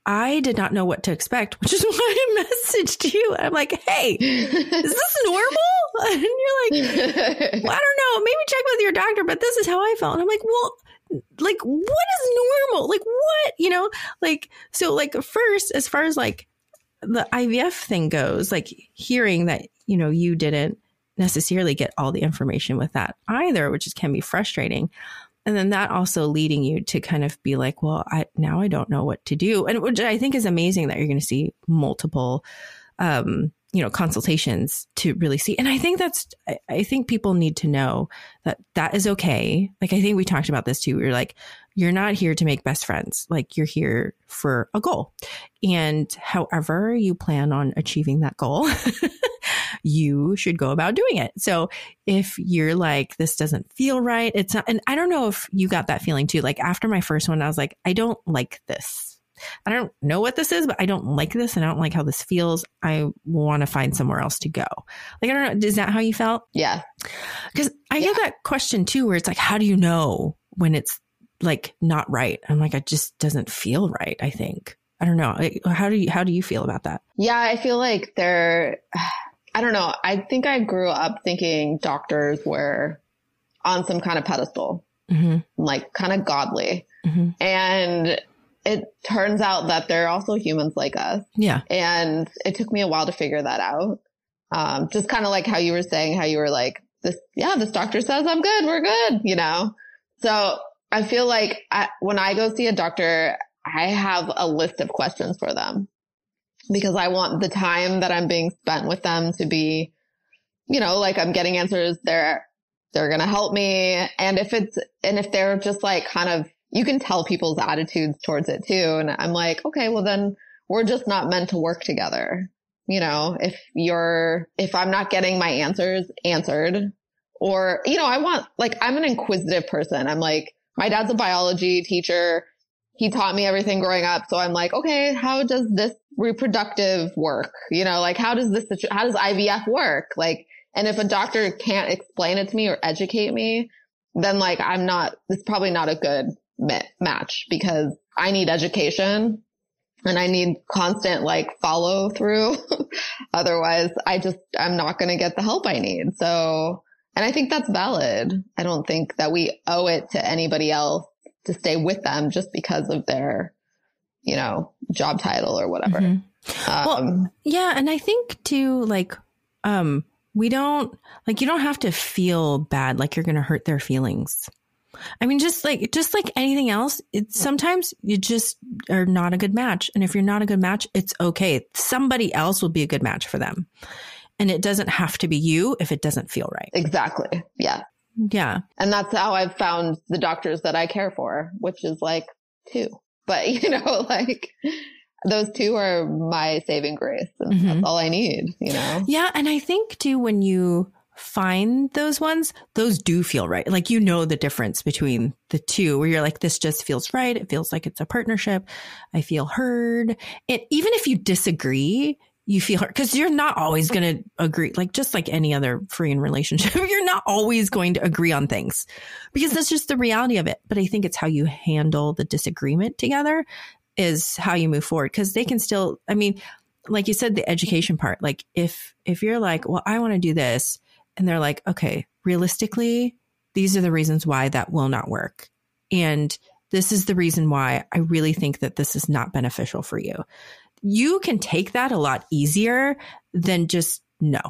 I did not know what to expect, which is why I messaged you. I'm like, hey, is this normal? And you're like, well, I don't know, maybe check with your doctor, but this is how I felt. And I'm like, well, like, what is normal? Like, what, you know, like, so like first, as far as like the IVF thing goes, like hearing that, you know, you didn't necessarily get all the information with that either, which can be frustrating. And then that also leading you to kind of be like, well, now I don't know what to do. And which I think is amazing that you're going to see multiple, you know, consultations to really see. And I think I think people need to know that that is okay. Like, I think we talked about this too. We were like, you're not here to make best friends. Like, you're here for a goal. And however you plan on achieving that goal, you should go about doing it. So if you're like, this doesn't feel right, it's not, and I don't know if you got that feeling too. Like after my first one, I was like, I don't like this. I don't know what this is, but I don't like this and I don't like how this feels. I want to find somewhere else to go. Like, I don't know. Is that how you felt? Yeah. Because I get that question too, where it's like, how do you know when it's like not right? I'm like, it just doesn't feel right. I think, I don't know. How do you feel about that? Yeah. I feel like I don't know. I think I grew up thinking doctors were on some kind of pedestal, mm-hmm. like kind of godly. Mm-hmm. And it turns out that they're also humans like us. Yeah. And it took me a while to figure that out. Just kind of like how you were saying, how you were like, this doctor says I'm good, we're good, you know? So I feel like when I go see a doctor, I have a list of questions for them, because I want the time that I'm being spent with them to be, you know, like I'm getting answers. They're going to help me. And if they're just like kind of, you can tell people's attitudes towards it too. And I'm like, okay, well then we're just not meant to work together. You know, if I'm not getting my answers answered, Or, you know, I want, like, I'm an inquisitive person. I'm like, my dad's a biology teacher. He taught me everything growing up. So I'm like, okay, how does this reproductive work? You know, like, how does IVF work? Like, and if a doctor can't explain it to me or educate me, then like, it's probably not a good match, because I need education and I need constant like follow through. Otherwise I'm not going to get the help I need. So, and I think that's valid. I don't think that we owe it to anybody else to stay with them just because of their, you know, job title or whatever. Mm-hmm. Well, yeah. And I think too, like, we don't, like, you don't have to feel bad, like you're going to hurt their feelings. I mean, just like anything else, it's sometimes you just are not a good match. And if you're not a good match, it's okay. Somebody else will be a good match for them. And it doesn't have to be you if it doesn't feel right. Exactly. Yeah. Yeah. And that's how I've found the doctors that I care for, which is like two. But, you know, like, those two are my saving grace. And mm-hmm. That's all I need, you know? Yeah. And I think too, when you find those ones, those do feel right. Like, you know, the difference between the two where you're like, this just feels right. It feels like it's a partnership. I feel heard. Even if you disagree, you feel hurt, because you're not always going to agree. Like, just like any other freaking relationship, you're not always going to agree on things, because that's just the reality of it. But I think it's how you handle the disagreement together is how you move forward. Because they can still, I mean, like you said, the education part, like if you're like, well, I want to do this, and they're like, okay, realistically, these are the reasons why that will not work. And this is the reason why I really think that this is not beneficial for you. You can take that a lot easier than just no.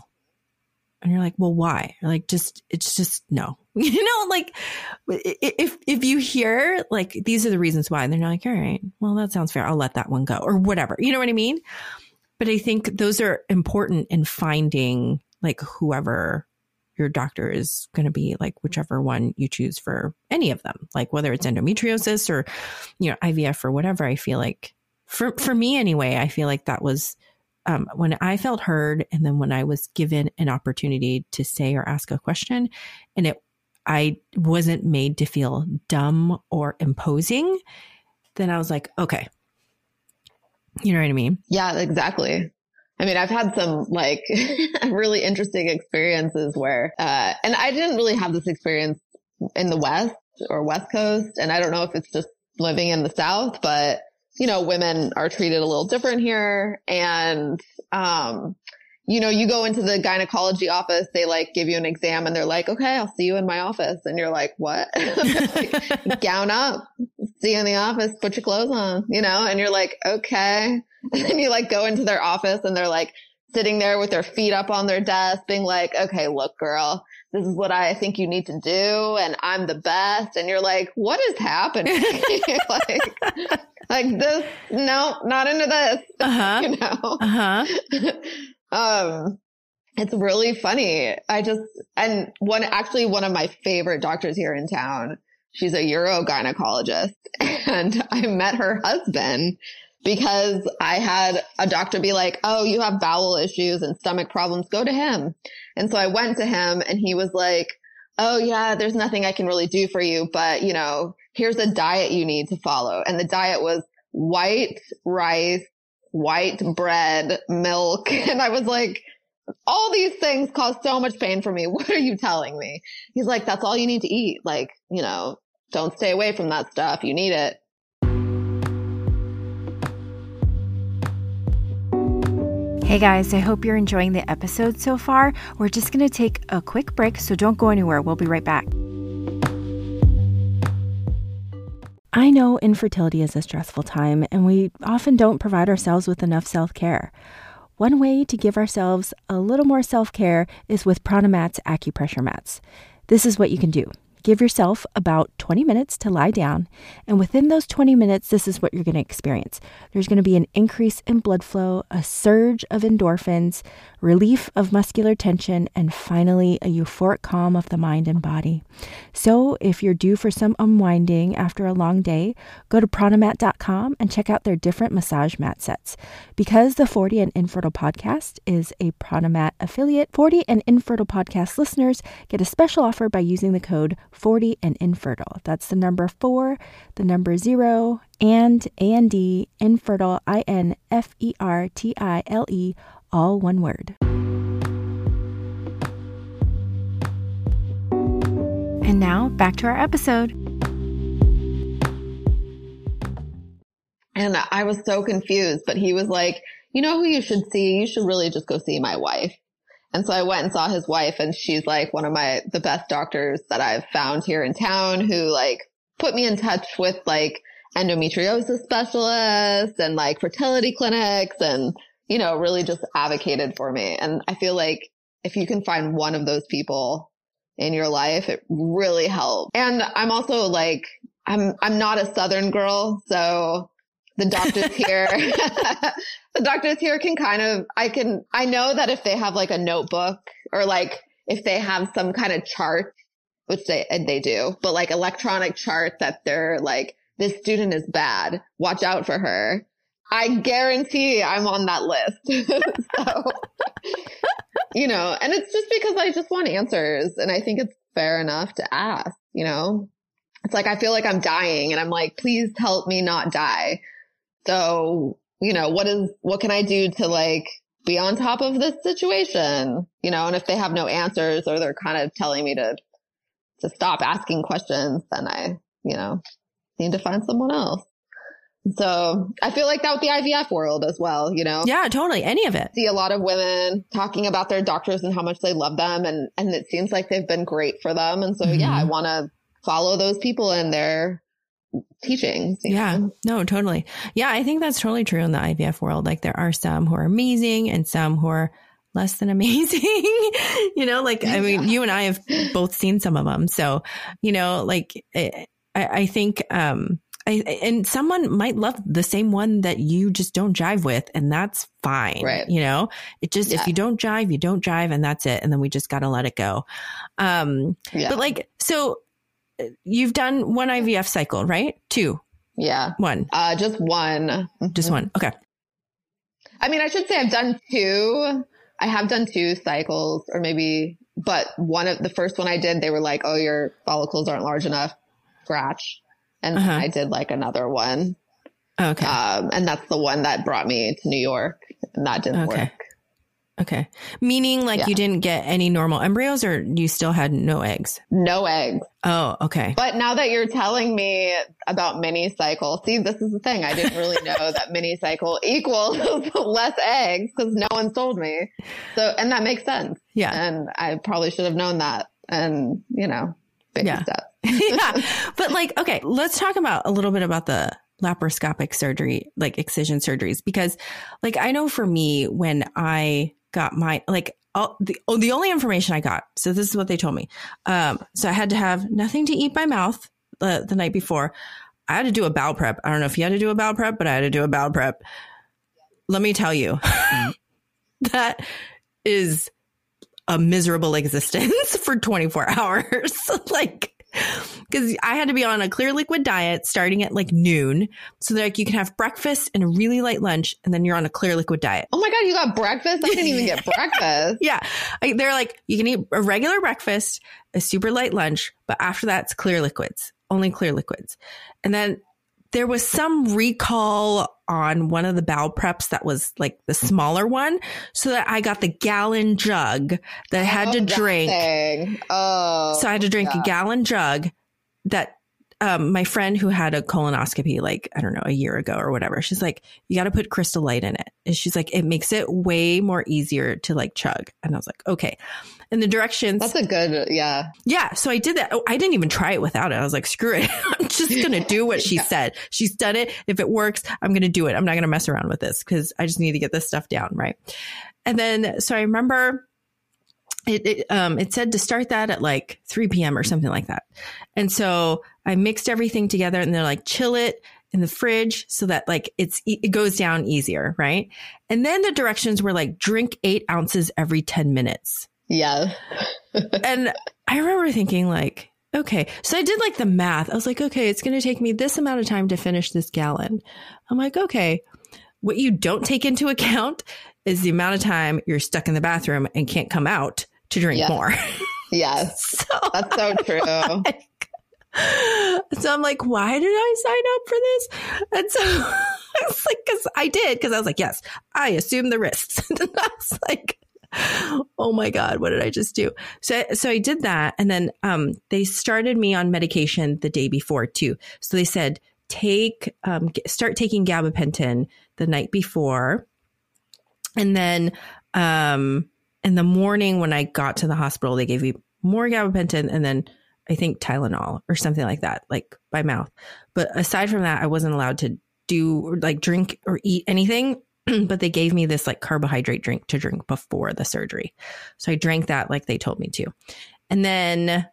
And you're like, well, why? You're like, it's just no. You know, like, if you hear like, these are the reasons why, and they're not like, all right, well, that sounds fair. I'll let that one go, or whatever. You know what I mean? But I think those are important in finding like whoever your doctor is going to be, like whichever one you choose for any of them, like whether it's endometriosis or, you know, IVF or whatever. I feel like, For me anyway, I feel like that was when I felt heard, and then when I was given an opportunity to say or ask a question, and I wasn't made to feel dumb or imposing, then I was like, okay. You know what I mean? Yeah, exactly. I mean, I've had some like really interesting experiences where, and I didn't really have this experience in the West or West Coast. And I don't know if it's just living in the South, but you know, women are treated a little different here. And, you know, you go into the gynecology office, they like give you an exam and they're like, okay, I'll see you in my office. And you're like, what? Like, gown up, see you in the office, put your clothes on, you know? And you're like, okay. And then you like go into their office and they're like sitting there with their feet up on their desk being like, okay, look, girl, this is what I think you need to do. And I'm the best. And you're like, what is happening? Like this, no, not into this, you know? It's really funny. And one of my favorite doctors here in town, she's a urogynecologist, and I met her husband because I had a doctor be like, oh, you have bowel issues and stomach problems, go to him. And so I went to him and he was like, oh yeah, there's nothing I can really do for you, but you know, here's a diet you need to follow. And the diet was white rice, white bread, milk. And I was like, all these things cause so much pain for me. What are you telling me? He's like, that's all you need to eat. Like, you know, don't stay away from that stuff. You need it. Hey guys, I hope you're enjoying the episode so far. We're just going to take a quick break, so don't go anywhere. We'll be right back. I know infertility is a stressful time, and we often don't provide ourselves with enough self-care. One way to give ourselves a little more self-care is with Pranamat's acupressure mats. This is what you can do. Give yourself about 20 minutes to lie down, and within those 20 minutes, this is what you're going to experience. There's going to be an increase in blood flow, a surge of endorphins, relief of muscular tension, and finally a euphoric calm of the mind and body. So if you're due for some unwinding after a long day, go to Pranamat.com and check out their different massage mat sets. Because the 40 and Infertile podcast is a Pranamat affiliate, 40 and Infertile podcast listeners get a special offer by using the code 40 and Infertile. That's the number 4, the number 0, and A-N-D, Infertile, I-N-F-E-R-T-I-L-E, all one word. And now back to our episode. And I was so confused, but he was like, you know who you should see? You should really just go see my wife. And so I went and saw his wife, and she's like one of the best doctors that I've found here in town, who like put me in touch with like endometriosis specialists and like fertility clinics and, you know, really just advocated for me. And I feel like if you can find one of those people in your life, it really helps. And I'm also like, I'm not a Southern girl, so the doctors here, the doctors here can kind of, I know that if they have like a notebook or like if they have some kind of chart, which they do, but like electronic chart that they're like, this student is bad, watch out for her. I guarantee I'm on that list. So, you know, and it's just because I just want answers, and I think it's fair enough to ask, you know, it's like, I feel like I'm dying and I'm like, please help me not die. So, you know, what can I do to like be on top of this situation? You know, and if they have no answers or they're kind of telling me to stop asking questions, then I, you know, need to find someone else. So I feel like that with the IVF world as well, you know? Yeah, totally. Any of it. I see a lot of women talking about their doctors and how much they love them. And it seems like they've been great for them. And so, yeah, I want to follow those people in their teachings. Yeah, no, totally. Yeah, I think that's totally true in the IVF world. Like there are some who are amazing and some who are less than amazing, you know, like, I mean, you and I have both seen some of them. So, you know, like I think, and someone might love the same one that you just don't jive with, and that's fine. Right. You know, it just, if you don't jive, you don't jive, and that's it. And then we just got to let it go. But like, so you've done one IVF cycle, right? Two. Yeah. One. Just one. Just one. Okay. I mean, I should say I've done two. I have done two cycles, or maybe, but one of the first one I did, they were like, oh, your follicles aren't large enough. Scratch. And then I did like another one. Okay. And that's the one that brought me to New York, and that didn't work. Okay. Meaning like you didn't get any normal embryos, or you still had no eggs? No eggs. Oh, okay. But now that you're telling me about mini cycle, see, this is the thing. I didn't really know that mini cycle equals less eggs, because no one told me. So, and that makes sense. Yeah. And I probably should have known that. And, you know, big steps. Yeah. But like, okay, let's talk about a little bit about the laparoscopic surgery, like excision surgeries, because like, I know for me, when I got my, like, the only information I got, so this is what they told me. So I had to have nothing to eat by mouth the night before. I had to do a bowel prep. I don't know if you had to do a bowel prep, but I had to do a bowel prep. Let me tell you, that is a miserable existence for 24 hours. Like, because I had to be on a clear liquid diet starting at like noon, so that like you can have breakfast and a really light lunch, and then you're on a clear liquid diet. Oh my God, you got breakfast? I didn't even get breakfast. Yeah. They're like, you can eat a regular breakfast, a super light lunch, but after that's clear liquids, only clear liquids. And then there was some recall on one of the bowel preps that was like the smaller one, so that I got the gallon jug that I had to drink. So I had to drink a gallon jug that my friend who had a colonoscopy, like, I don't know, a year ago or whatever, she's like, you got to put Crystal Light in it. And she's like, it makes it way more easier to like chug. And I was like, okay. And the directions. That's a good, yeah. Yeah. So I did that. Oh, I didn't even try it without it. I was like, screw it. I'm just going to do what she said. She's done it. If it works, I'm going to do it. I'm not going to mess around with this, because I just need to get this stuff down. Right. And then, so I remember it said to start that at like 3 p.m. or something like that. And so I mixed everything together and they're like, chill it in the fridge so that like it goes down easier. Right. And then the directions were like, drink 8 ounces every 10 minutes. Yeah. And I remember thinking like, okay, so I did like the math. I was like, okay, it's going to take me this amount of time to finish this gallon. I'm like, okay, what you don't take into account is the amount of time you're stuck in the bathroom and can't come out to drink more. Yes. So that's so true. I'm like, why did I sign up for this? And so I was like, because I was like, yes, I assume the risks. And I was like, oh my God, what did I just do? So I did that. And then they started me on medication the day before too. So they said, start taking gabapentin the night before. And then in the morning when I got to the hospital, they gave me more gabapentin and then I think Tylenol or something like that, like by mouth. But aside from that, I wasn't allowed to do like drink or eat anything. But they gave me this like carbohydrate drink to drink before the surgery. So I drank that like they told me to. And then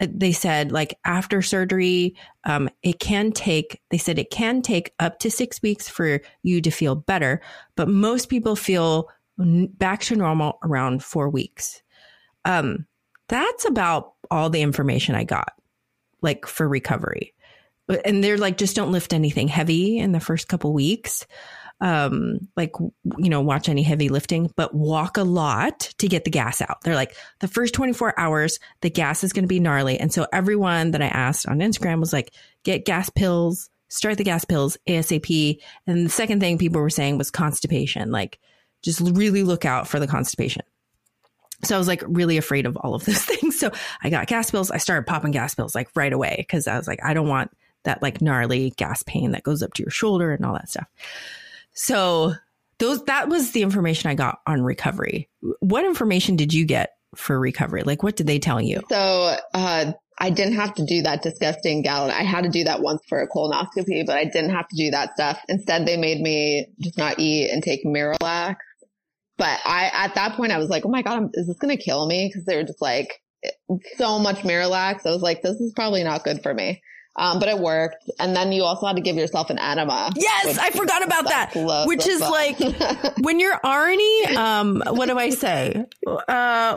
they said like after surgery, it can take up to 6 weeks for you to feel better. But most people feel back to normal around 4 weeks. That's about all the information I got like for recovery. And they're like, just don't lift anything heavy in the first couple weeks. Watch any heavy lifting, but walk a lot to get the gas out. They're like, the first 24 hours, the gas is going to be gnarly. And so everyone that I asked on Instagram was like, get gas pills, start the gas pills ASAP. And the second thing people were saying was constipation, like just really look out for the constipation. So I was like really afraid of all of those things. So I got gas pills. I started popping gas pills like right away because I was like, I don't want that like gnarly gas pain that goes up to your shoulder and all that stuff. So that was the information I got on recovery. What information did you get for recovery? Like, what did they tell you? So I didn't have to do that disgusting gallon. I had to do that once for a colonoscopy, but I didn't have to do that stuff. Instead, they made me just not eat and take Miralax. But at that point, I was like, oh my God, is this going to kill me? Because they were just like, so much Miralax. I was like, this is probably not good for me. But it worked. And then you also had to give yourself an enema. Yes, I forgot about that. Which is like when you're already, what do I say?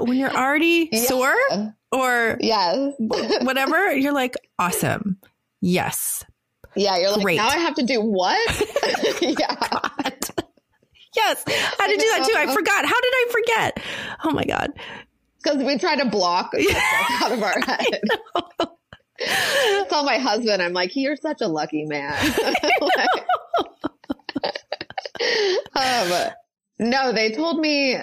When you're already sore or whatever, you're like, awesome. Yes. Yeah. You're like, great. Now I have to do what? Yeah. God. Yes. How to do that too. I forgot. How did I forget? Oh my God. Because we try to block out of our head. I told my husband, I'm like, you're such a lucky man. No, they told me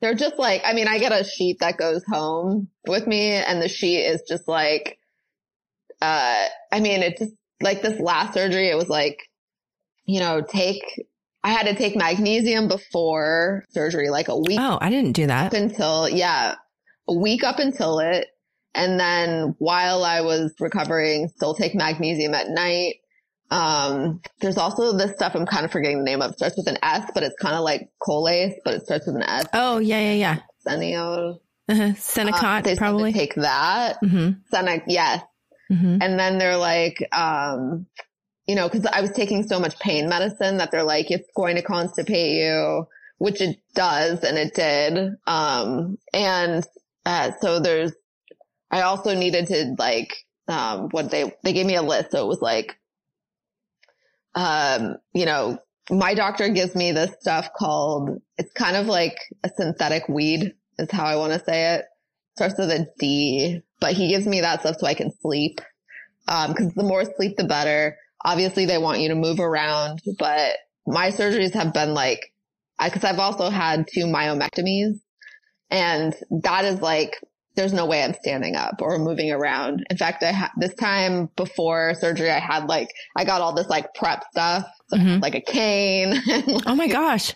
they're just like, I mean, I get a sheet that goes home with me and the sheet is just like, I mean, it's just like this last surgery. It was like, I had to take magnesium before surgery, like a week. Oh, I didn't do that a week up until it. And then while I was recovering, still take magnesium at night. There's also this stuff I'm kind of forgetting the name of. It starts with an S, but it's kind of like Colace, but it starts with an S. Oh, yeah. Senio. Senecot, probably. Take that. Mm-hmm. Yes. Mm-hmm. And then they're like, because I was taking so much pain medicine that they're like, it's going to constipate you, which it does, and it did. So there's, I also needed to like, they gave me a list. So it was like, my doctor gives me this stuff called, it's kind of like a synthetic weed is how I want to say it. Starts with a D, but he gives me that stuff so I can sleep. Cause the more sleep, the better. Obviously they want you to move around, but my surgeries have been like, cause I've also had 2 myomectomies and that is like, there's no way I'm standing up or moving around. In fact, this time before surgery, I got all this like prep stuff, so mm-hmm. like a cane. Oh my gosh.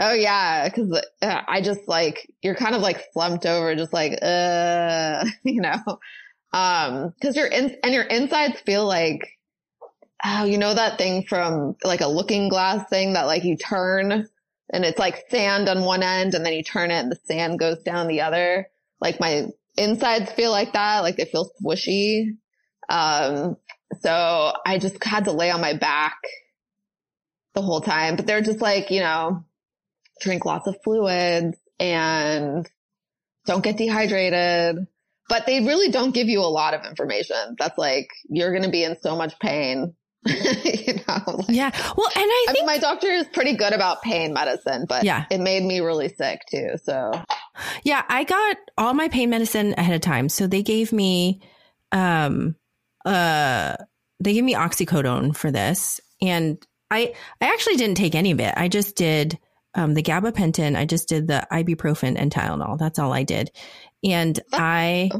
Oh yeah. Cause I just like, you're kind of like slumped over, just like, cause your insides feel like, that thing from like a looking glass thing that like you turn and it's like sand on one end and then you turn it and the sand goes down the other. Like my insides feel like that, like they feel swishy. So I just had to lay on my back the whole time, but they're just like, you know, drink lots of fluids and don't get dehydrated, but they really don't give you a lot of information. That's like, you're going to be in so much pain. You know, like, yeah. Well, and I think my doctor is pretty good about pain medicine, but yeah, it made me really sick too. So yeah, I got all my pain medicine ahead of time. So they gave me, oxycodone for this. And I actually didn't take any of it. I just did, the gabapentin. I just did the ibuprofen and Tylenol. That's all I did. And well, I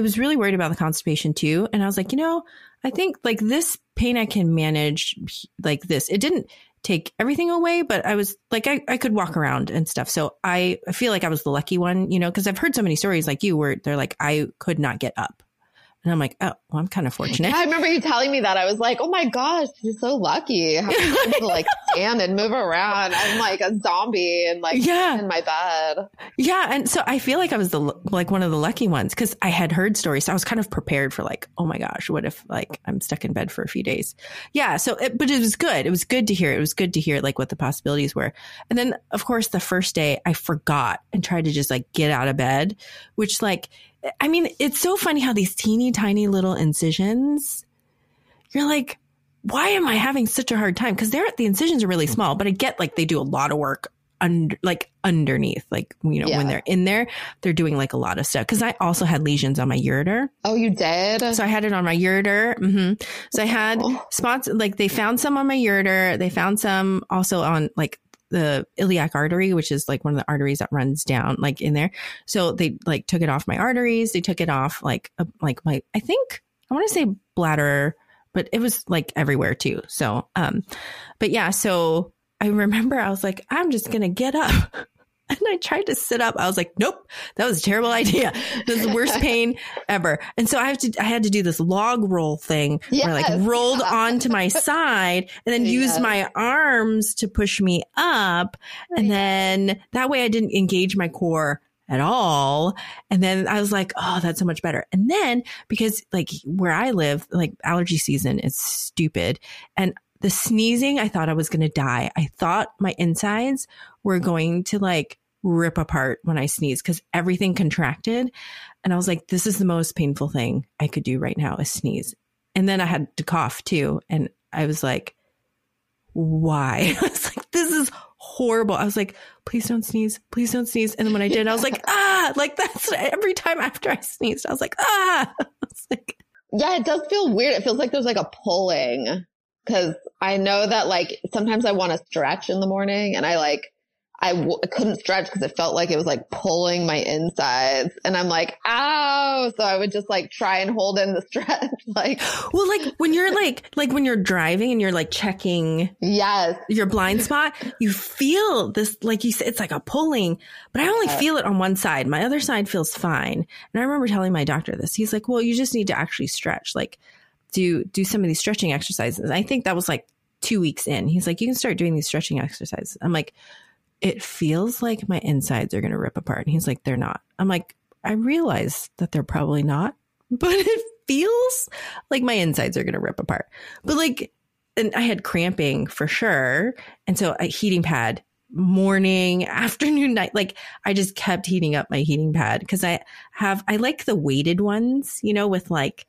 was really worried about the constipation too. And I was like, you know, I think like this pain I can manage like this. It didn't take everything away, but I was like, I could walk around and stuff. So I feel like I was the lucky one, you know, because I've heard so many stories like you where they're like, I could not get up. And I'm like, oh, well, I'm kind of fortunate. Yeah, I remember you telling me that. I was like, oh my gosh, you're so lucky. How you to like stand and move around? I'm like a zombie and like in my bed. Yeah. And so I feel like I was one of the lucky ones because I had heard stories. So I was kind of prepared for like, oh my gosh, what if like I'm stuck in bed for a few days? Yeah. So, but it was good. It was good to hear. It was good to hear like what the possibilities were. And then of course the first day I forgot and tried to just like get out of bed, which like, I mean, it's so funny how these teeny tiny little incisions, you're like, why am I having such a hard time? Because the incisions are really small, but I get like they do a lot of work underneath, like, you know, when they're in there, they're doing like a lot of stuff. Because I also had lesions on my ureter. Oh, you did? So I had it on my ureter. Mm-hmm. So I had spots, like they found some on my ureter. They found some also on like the iliac artery, which is like one of the arteries that runs down like in there. So they like took it off my arteries. They took it off like my, I think I want to say bladder, but it was like everywhere too. So, but yeah, so I remember I was like, I'm just going to get up. And I tried to sit up. I was like, nope, that was a terrible idea. This is the worst pain ever. And so I had to do this log roll thing where I like rolled onto my side and then used my arms to push me up. And then that way I didn't engage my core at all. And then I was like, oh, that's so much better. And then because like where I live, like allergy season is stupid. And the sneezing, I thought I was going to die. I thought my insides were going to like rip apart when I sneezed because everything contracted. And I was like, this is the most painful thing I could do right now, is sneeze. And then I had to cough too. And I was like, why? I was like, this is horrible. I was like, please don't sneeze. Please don't sneeze. And then when I did, I was like, ah, like that's every time after I sneezed, I was like, ah. I was like, yeah, it does feel weird. It feels like there's like a pulling. Cause I know that like sometimes I want to stretch in the morning and I couldn't stretch cause it felt like it was like pulling my insides and I'm like, ow. So I would just like try and hold in the stretch. Like, well, like when you're like when you're driving and you're like checking your blind spot, you feel this, like you said, it's like a pulling, but I only feel it on one side. My other side feels fine. And I remember telling my doctor this, he's like, well, you just need to actually stretch. Like, do some of these stretching exercises. And I think that was like 2 weeks in. He's like, you can start doing these stretching exercises. I'm like, it feels like my insides are going to rip apart. And he's like, they're not. I'm like, I realize that they're probably not, but it feels like my insides are going to rip apart. But like, and I had cramping for sure. And so a heating pad, morning, afternoon, night, like I just kept heating up my heating pad because I like the weighted ones, you know, with like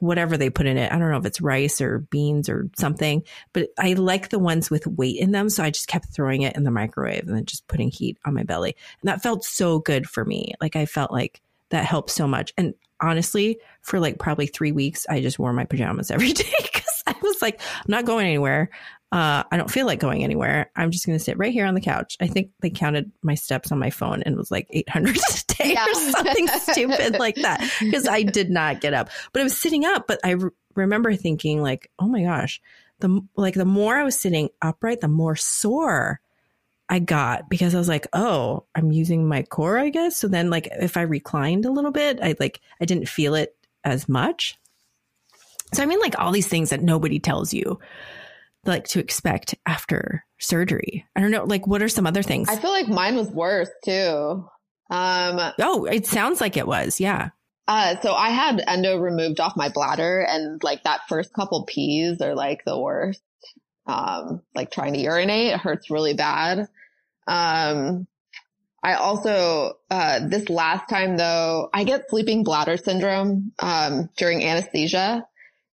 whatever they put in it. I don't know if it's rice or beans or something, but I like the ones with weight in them. So I just kept throwing it in the microwave and then just putting heat on my belly. And that felt so good for me. Like I felt like that helped so much. And honestly, for like probably 3 weeks, I just wore my pajamas every day because I was like, I'm not going anywhere. I don't feel like going anywhere. I'm just going to sit right here on the couch. I think they counted my steps on my phone and it was like 800 a day or something stupid like that because I did not get up, but I was sitting up. But I remember thinking like, oh my gosh, the more I was sitting upright, the more sore I got because I was like, oh, I'm using my core, I guess. So then like if I reclined a little bit, I didn't feel it as much. So I mean like all these things that nobody tells you. like to expect after surgery? I don't know. Like, what are some other things? I feel like mine was worse too. Oh, it sounds like it was. Yeah. So I had endo removed off my bladder, and like that first couple P's are like the worst. Like trying to urinate, it hurts really bad. I also, this last time though, I get sleeping bladder syndrome, during anesthesia.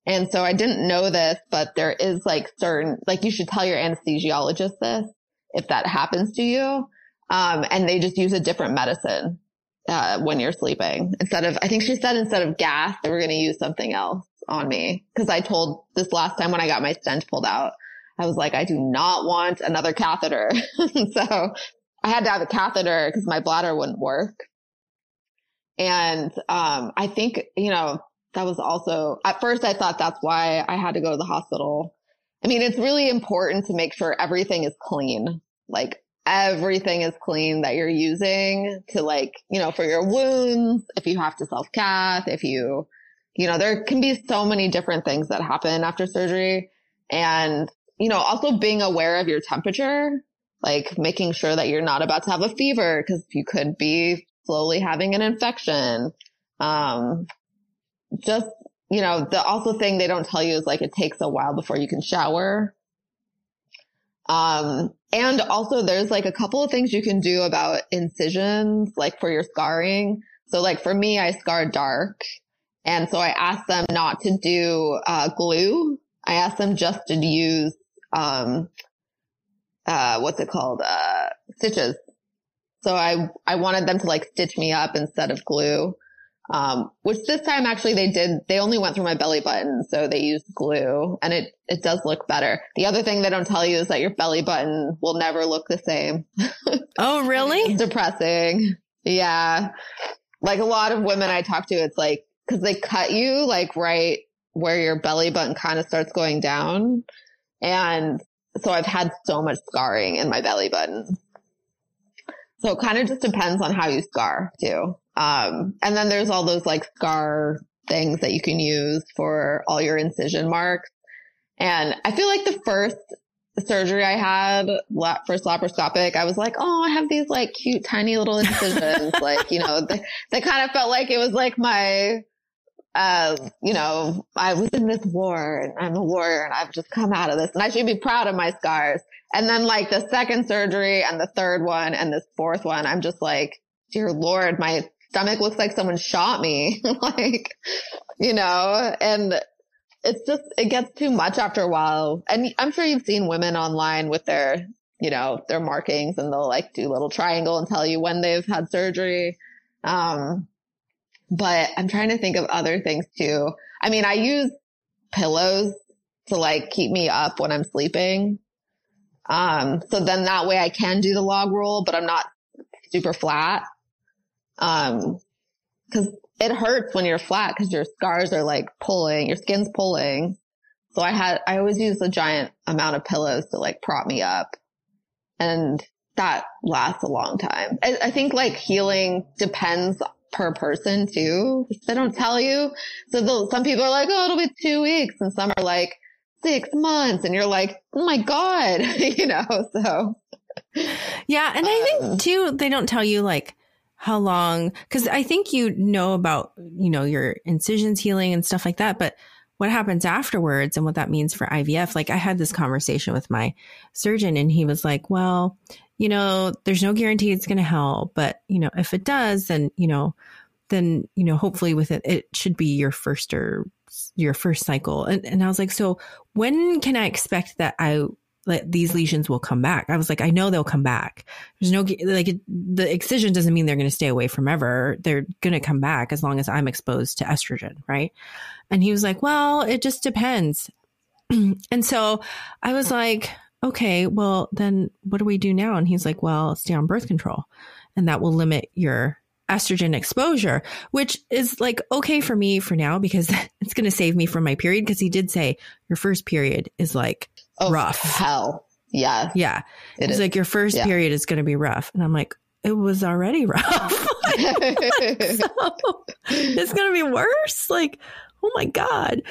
And so I didn't know this, but there is like certain, like you should tell your anesthesiologist this if that happens to you. And they just use a different medicine, when you're sleeping. Instead of, I think she said instead of gas, they were going to use something else on me. Cause I told this last time when I got my stent pulled out, I was like, I do not want another catheter. So I had to have a catheter because my bladder wouldn't work. And, I think, you know, that was also, at first I thought that's why I had to go to the hospital. I mean, it's really important to make sure everything is clean. Like everything is clean that you're using to, like, you know, for your wounds, if you have to self-cath, if you, you know, there can be so many different things that happen after surgery. And, you know, also being aware of your temperature, like making sure that you're not about to have a fever because you could be slowly having an infection. Just, you know, the also thing they don't tell you is like it takes a while before you can shower. And also there's like a couple of things you can do about incisions, like for your scarring. So like for me, I scarred dark. And so I asked them not to do glue. I asked them just to use what's it called? Stitches. So I wanted them to like stitch me up instead of glue. Which this time actually they did, they only went through my belly button. So they used glue and it does look better. The other thing they don't tell you is that your belly button will never look the same. Oh, really? It's depressing. Yeah. Like a lot of women I talk to, it's like, cause they cut you like right where your belly button kind of starts going down. And so I've had so much scarring in my belly button. So it kind of just depends on how you scar too. And then there's all those like scar things that you can use for all your incision marks. And I feel like the first surgery I had, first laparoscopic, I was like, oh, I have these like cute, tiny little incisions. Like, you know, they kind of felt like it was like my, you know, I was in this war and I'm a warrior and I've just come out of this and I should be proud of my scars. And then like the second surgery and the third one and this fourth one, I'm just like, dear Lord, my stomach looks like someone shot me. Like, you know, and it's just, it gets too much after a while. And I'm sure you've seen women online with their, you know, their markings and they'll like do little triangle and tell you when they've had surgery. But I'm trying to think of other things too. I mean, I use pillows to like keep me up when I'm sleeping. So then that way I can do the log roll, but I'm not super flat. Cause it hurts when you're flat cause your scars are like pulling, your skin's pulling. So I always use a giant amount of pillows to like prop me up. And that lasts a long time. I think like healing depends per person too, which they don't tell you. So some people are like, oh, it'll be 2 weeks. And some are like 6 months. And you're like, oh my God, you know, so. Yeah. And I think too, they don't tell you like how long, cause I think, you know, about, you know, your incisions healing and stuff like that, but what happens afterwards and what that means for IVF. Like I had this conversation with my surgeon and he was like, well, you know, there's no guarantee it's going to help, but you know, if it does, then, you know, hopefully with it, it should be your first cycle. And I was like, so when can I expect that these lesions will come back? I was like, I know they'll come back. There's no, like the excision doesn't mean they're going to stay away forever. They're going to come back as long as I'm exposed to estrogen. Right. And he was like, well, it just depends. And so I was like, okay, well then what do we do now? And he's like, well, stay on birth control and that will limit your estrogen exposure, which is like, okay for me for now, because it's going to save me from my period. Cause he did say your first period is like, rough. Hell. Yeah. Yeah. It's like your first period is going to be rough. And I'm like, it was already rough. Like, so, it's going to be worse. Like, oh my God.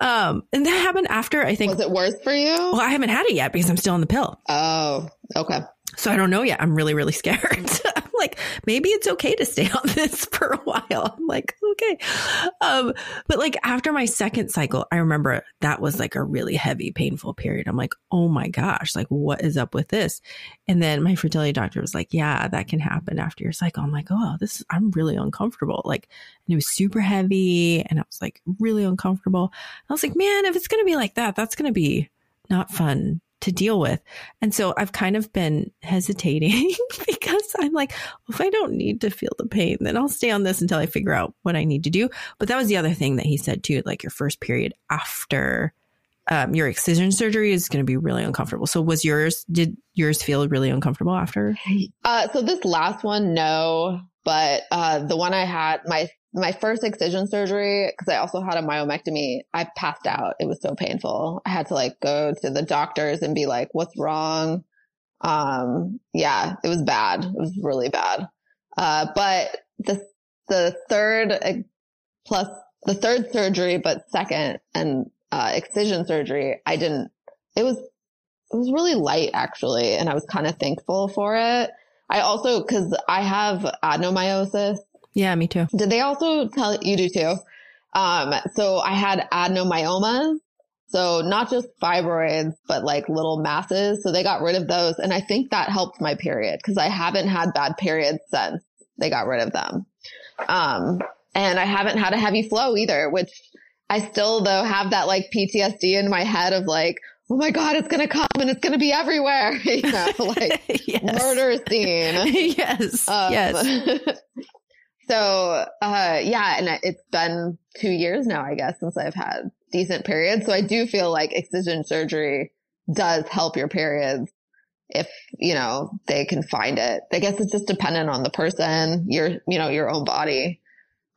And that happened after, I think. Was it worse for you? Well, I haven't had it yet because I'm still on the pill. Oh, okay. So I don't know yet. I'm really, really scared. I'm like, maybe it's okay to stay on this for a while. I'm like, okay. But like after my second cycle, I remember that was like a really heavy, painful period. I'm like, oh my gosh, like what is up with this? And then my fertility doctor was like, yeah, that can happen after your cycle. I'm like, oh, I'm really uncomfortable. Like, and it was super heavy and I was like really uncomfortable. I was like, man, if it's going to be like that, that's going to be not fun to deal with. And so I've kind of been hesitating because I'm like, well, if I don't need to feel the pain, then I'll stay on this until I figure out what I need to do. But that was the other thing that he said too, like your first period after your excision surgery is going to be really uncomfortable. So did yours feel really uncomfortable after? So this last one, no, but the one I had, my first excision surgery, because I also had a myomectomy, I passed out. It was so painful. I had to like go to the doctors and be like, what's wrong? Yeah, it was bad. It was really bad. But the third surgery, but second and excision surgery, it was really light actually. And I was kind of thankful for it. I also, because I have adenomyosis. Yeah, me too. Did they also tell you do too? So I had adenomyomas. So not just fibroids, but like little masses. So they got rid of those. And I think that helped my period because I haven't had bad periods since they got rid of them. And I haven't had a heavy flow either, which I still though have that like PTSD in my head of like, oh my God, it's going to come and it's going to be everywhere. You know, like yes. Murder scene. Yes. Yes. So, yeah, and it's been 2 years now, I guess, since I've had decent periods. So I do feel like excision surgery does help your periods if, you know, they can find it. I guess it's just dependent on the person, your own body.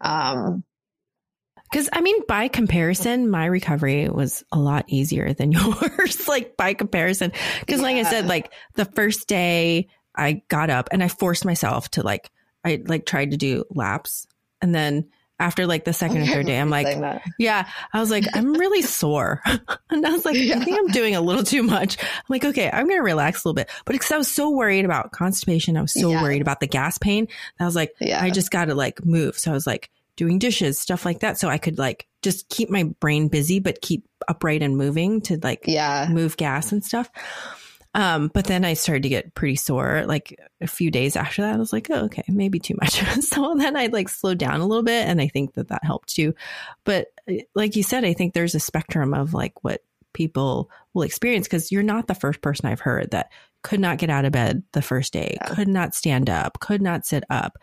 'Cause I mean, by comparison, my recovery was a lot easier than yours, like by comparison. 'Cause yeah. Like I said, like the first day I got up and I forced myself to like, I like tried to do laps. And then after like the second or third day, I'm like, yeah, I was like, I'm really sore. And I was like, yeah. I think I'm doing a little too much. I'm like, okay, I'm going to relax a little bit. But because I was so worried about constipation, I was so worried about the gas pain. I was like, I just got to like move. So I was like doing dishes, stuff like that. So I could like just keep my brain busy, but keep upright and moving to like move gas and stuff. But then I started to get pretty sore, like a few days after that, I was like, oh, okay, maybe too much. So then I like slowed down a little bit. And I think that helped too. But like you said, I think there's a spectrum of like what people will experience. 'Cause you're not the first person I've heard that could not get out of bed the first day, could not stand up, could not sit up.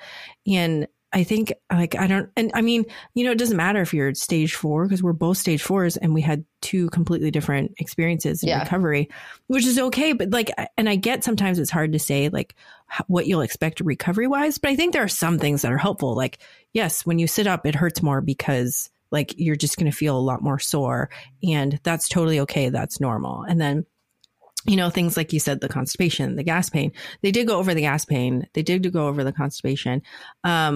And I think like, it doesn't matter if you're stage 4 because we're both stage 4s and we had two completely different experiences in recovery, which is okay. But like, and I get sometimes it's hard to say like what you'll expect recovery wise, but I think there are some things that are helpful. Like, yes, when you sit up, it hurts more because like, you're just going to feel a lot more sore and that's totally okay. That's normal. And then you know, things like you said, the constipation, the gas pain, they did go over the gas pain. They did go over the constipation. But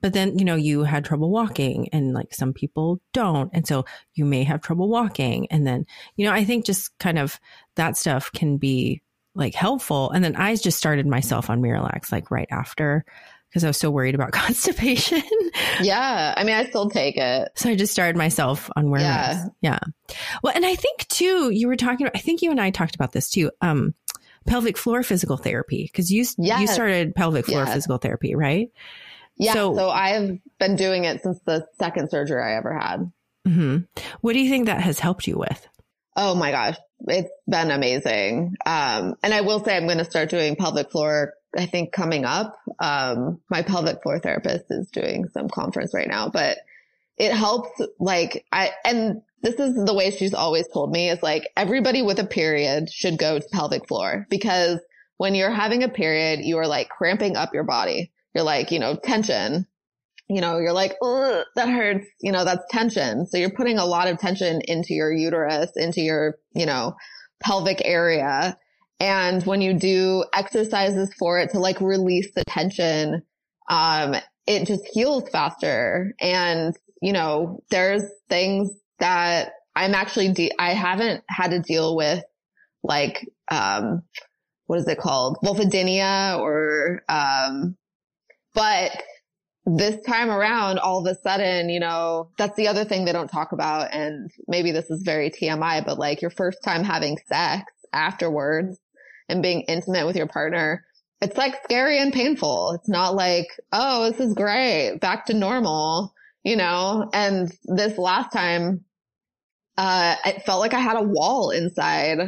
then, you know, you had trouble walking and like some people don't. And so you may have trouble walking. And then, you know, I think just kind of that stuff can be like helpful. And then I just started myself on Miralax like right after because I was so worried about constipation. Yeah. I mean, I still take it. So I just started myself on Miralax. Yeah. Well, and I think too, I think you and I talked about this too. Pelvic floor physical therapy. 'Cause you started pelvic floor physical therapy, right? Yeah. So I've been doing it since the second surgery I ever had. Mm-hmm. What do you think that has helped you with? Oh my gosh. It's been amazing. And I will say I'm going to start doing pelvic floor, I think, coming up. My pelvic floor therapist is doing some conference right now, but it helps. Like and this is the way she's always told me is like everybody with a period should go to pelvic floor because when you're having a period, you are like cramping up your body. You're like, you know, tension, you know, you're like, oh, that hurts. You know, that's tension. So you're putting a lot of tension into your uterus, into your, you know, pelvic area. And when you do exercises for it to like release the tension, it just heals faster. And, you know, there's things that I'm actually, I haven't had to deal with like, what is it called? Vulvodynia or, but this time around, all of a sudden, you know, that's the other thing they don't talk about. And maybe this is very TMI, but like your first time having sex afterwards and being intimate with your partner, it's like scary and painful. It's not like, oh, this is great, back to normal, you know? And this last time, it felt like I had a wall inside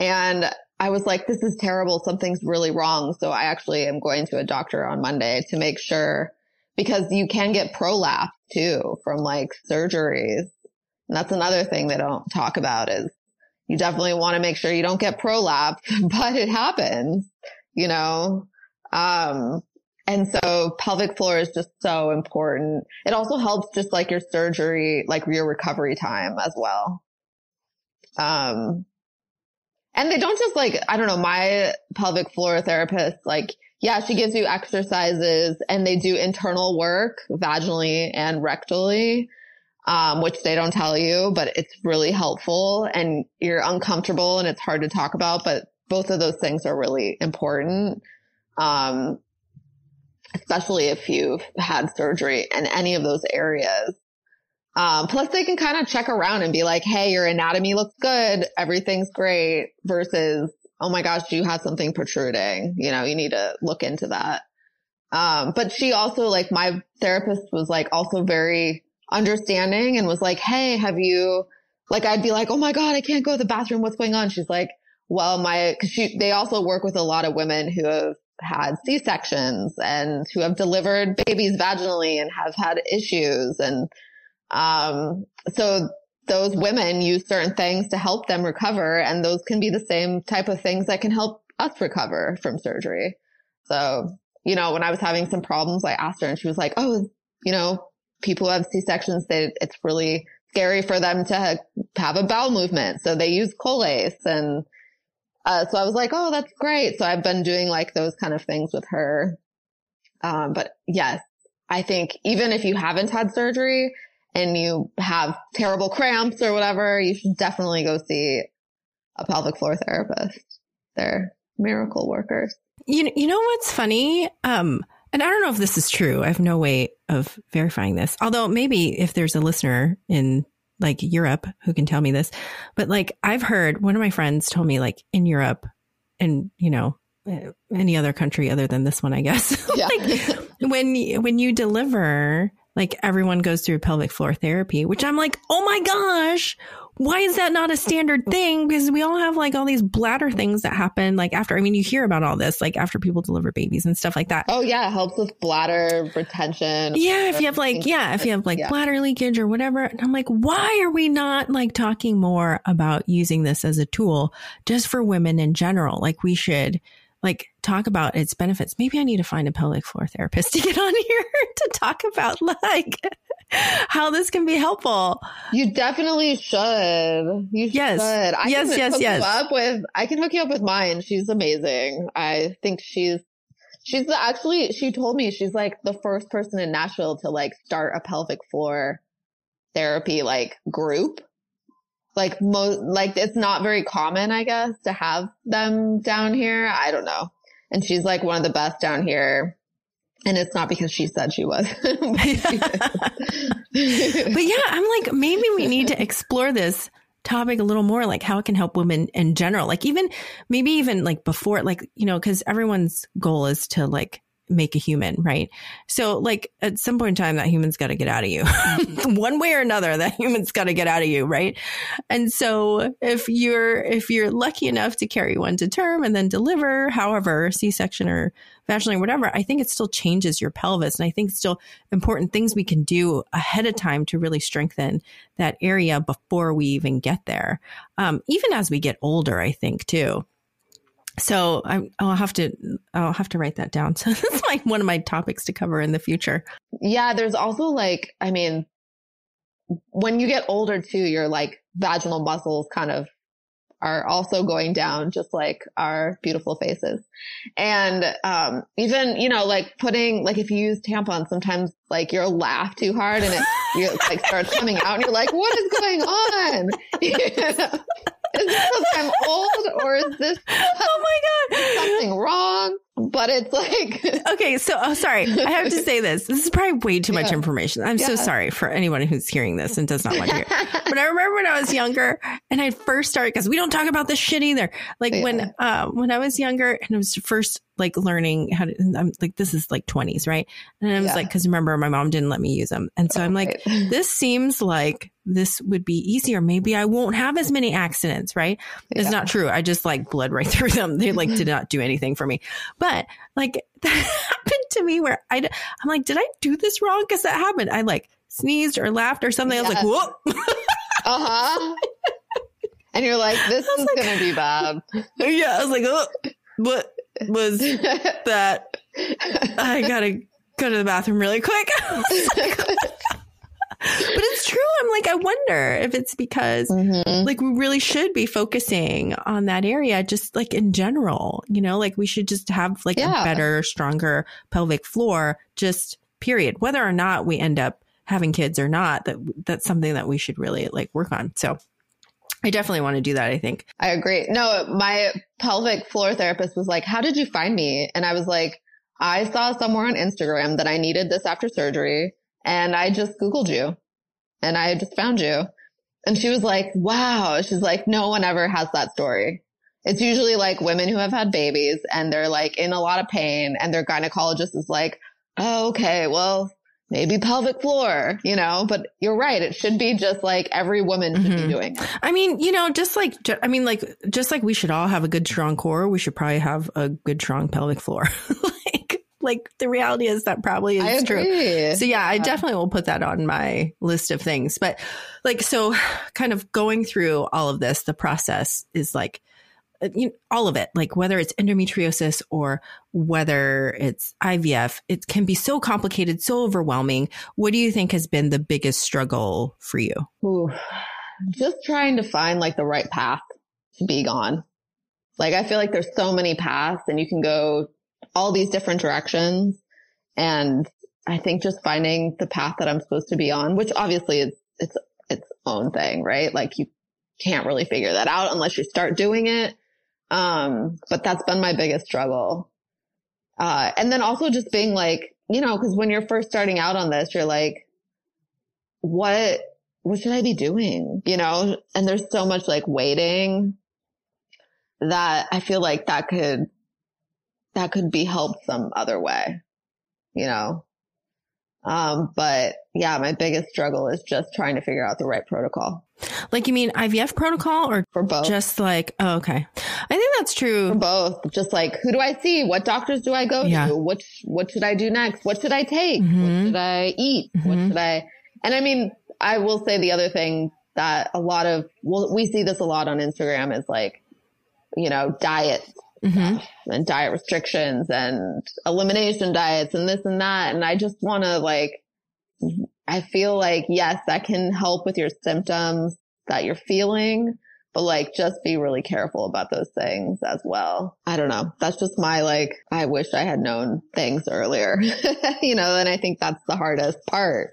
and I was like, this is terrible. Something's really wrong. So I actually am going to a doctor on Monday to make sure, because you can get prolapse too from like surgeries. And that's another thing they don't talk about is you definitely want to make sure you don't get prolapse, but it happens, you know? And so pelvic floor is just so important. It also helps just like your surgery, like your recovery time as well. And they don't just like, I don't know, my pelvic floor therapist, like, yeah, she gives you exercises and they do internal work vaginally and rectally, which they don't tell you, but it's really helpful and you're uncomfortable and it's hard to talk about, but both of those things are really important. Especially if you've had surgery in any of those areas. Plus they can kind of check around and be like, hey, your anatomy looks good, everything's great, versus, oh my gosh, you have something protruding. You know, you need to look into that. But she also, like, my therapist was like also very understanding and was like, hey, have you, like, I'd be like, oh my God, I can't go to the bathroom, what's going on? She's like, well, they also work with a lot of women who have had C-sections and who have delivered babies vaginally and have had issues. And so those women use certain things to help them recover. And those can be the same type of things that can help us recover from surgery. So, you know, when I was having some problems, I asked her and she was like, oh, you know, people who have C-sections, it's really scary for them to have a bowel movement. So they use Colace and, so I was like, oh, that's great. So I've been doing like those kind of things with her. But yes, I think even if you haven't had surgery and you have terrible cramps or whatever, you should definitely go see a pelvic floor therapist. They're miracle workers. You know what's funny? And I don't know if this is true. I have no way of verifying this. Although maybe if there's a listener in like Europe who can tell me this, but like I've heard one of my friends told me like in Europe and, you know, any other country other than this one, I guess, yeah. Like when you deliver, like everyone goes through pelvic floor therapy, which I'm like, oh my gosh, why is that not a standard thing? Because we all have like all these bladder things that happen like after, I mean, you hear about all this, like after people deliver babies and stuff like that. Oh yeah. It helps with bladder retention. Yeah. If you have like, yeah, if you have like bladder leakage or whatever. And I'm like, why are we not like talking more about using this as a tool just for women in general? Like we should like talk about its benefits. Maybe I need to find a pelvic floor therapist to get on here to talk about like how this can be helpful. You definitely should. You should. I can hook you up with mine. She's amazing. I think she's actually, she told me she's like the first person in Nashville to like start a pelvic floor therapy like group. Like like it's not very common, I guess, to have them down here. I don't know. And she's like one of the best down here. And it's not because she said she was. But yeah, I'm like, maybe we need to explore this topic a little more, like how it can help women in general. Like even like before, like, you know, because everyone's goal is to like make a human, right? So like at some point in time, that human's got to get out of you one way or another, that human's got to get out of you. Right. And so if you're lucky enough to carry one to term and then deliver, however, C-section or vaginally or whatever, I think it still changes your pelvis. And I think it's still important things we can do ahead of time to really strengthen that area before we even get there. Even as we get older, I think too. So I'll have to write that down. So that's like one of my topics to cover in the future. Yeah. There's also like, I mean, when you get older too, your like vaginal muscles kind of are also going down, just like our beautiful faces. And even, you know, like putting, like if you use tampons, sometimes like you'll laugh too hard and it like starts coming out and you're like, what is going on? You know? Is this because I'm old or is this something wrong? But it's like... Okay, so sorry. I have to say this. This is probably way too much information. I'm so sorry for anyone who's hearing this and does not want to hear it. But I remember when I was younger and I first started, because we don't talk about this shit either. Like when I was younger and I was first like learning how to, and I'm like, this is like 20s, right? And I was like, because remember, my mom didn't let me use them. And so I'm like, this seems like this would be easier. Maybe I won't have as many accidents, right? Yeah. It's not true. I just like bled right through them. They like did not do anything for me. But like that happened to me where I'm like, did I do this wrong? Because that happened. I like sneezed or laughed or something. I was like, whoop. And you're like, this is like, going to be bad. Yeah. I was like, oh, what was that? I got to go to the bathroom really quick. But it's true. I'm like, I wonder if it's because like we really should be focusing on that area, just like in general, you know, like we should just have like a better, stronger pelvic floor, just period. Whether or not we end up having kids or not, that's something that we should really like work on. So I definitely want to do that. I think I agree. No, my pelvic floor therapist was like, how did you find me? And I was like, I saw somewhere on Instagram that I needed this after surgery. And I just Googled you and I just found you. And she was like, wow. She's like, no one ever has that story. It's usually like women who have had babies and they're like in a lot of pain and their gynecologist is like, oh, okay, well, maybe pelvic floor, you know, but you're right. It should be just like every woman should be doing it. I mean, you know, just like we should all have a good strong core. We should probably have a good strong pelvic floor. Like the reality is that probably is true. So yeah, I definitely will put that on my list of things. But like, so kind of going through all of this, the process is like, you know, all of it, like whether it's endometriosis or whether it's IVF, it can be so complicated, so overwhelming. What do you think has been the biggest struggle for you? Ooh, just trying to find like the right path to be gone. Like, I feel like there's so many paths and you can go all these different directions. And I think just finding the path that I'm supposed to be on, which obviously is its own thing, right? Like you can't really figure that out unless you start doing it. But that's been my biggest struggle. And then also just being like, you know, cause when you're first starting out on this, you're like, what should I be doing? You know? And there's so much like waiting that I feel like that could be helped some other way, you know? But yeah, my biggest struggle is just trying to figure out the right protocol. Like, you mean IVF protocol or for both? Just like, oh, okay. I think that's true. For both. Just like, who do I see? What doctors do I go to? What should I do next? What should I take? What should I eat? What should I, and I mean, I will say the other thing that we see this a lot on Instagram is like, you know, diets. And diet restrictions and elimination diets and this and that. And I just want to like, I feel like, yes, that can help with your symptoms that you're feeling, but like, just be really careful about those things as well. I don't know. That's just my, like, I wish I had known things earlier, you know, and I think that's the hardest part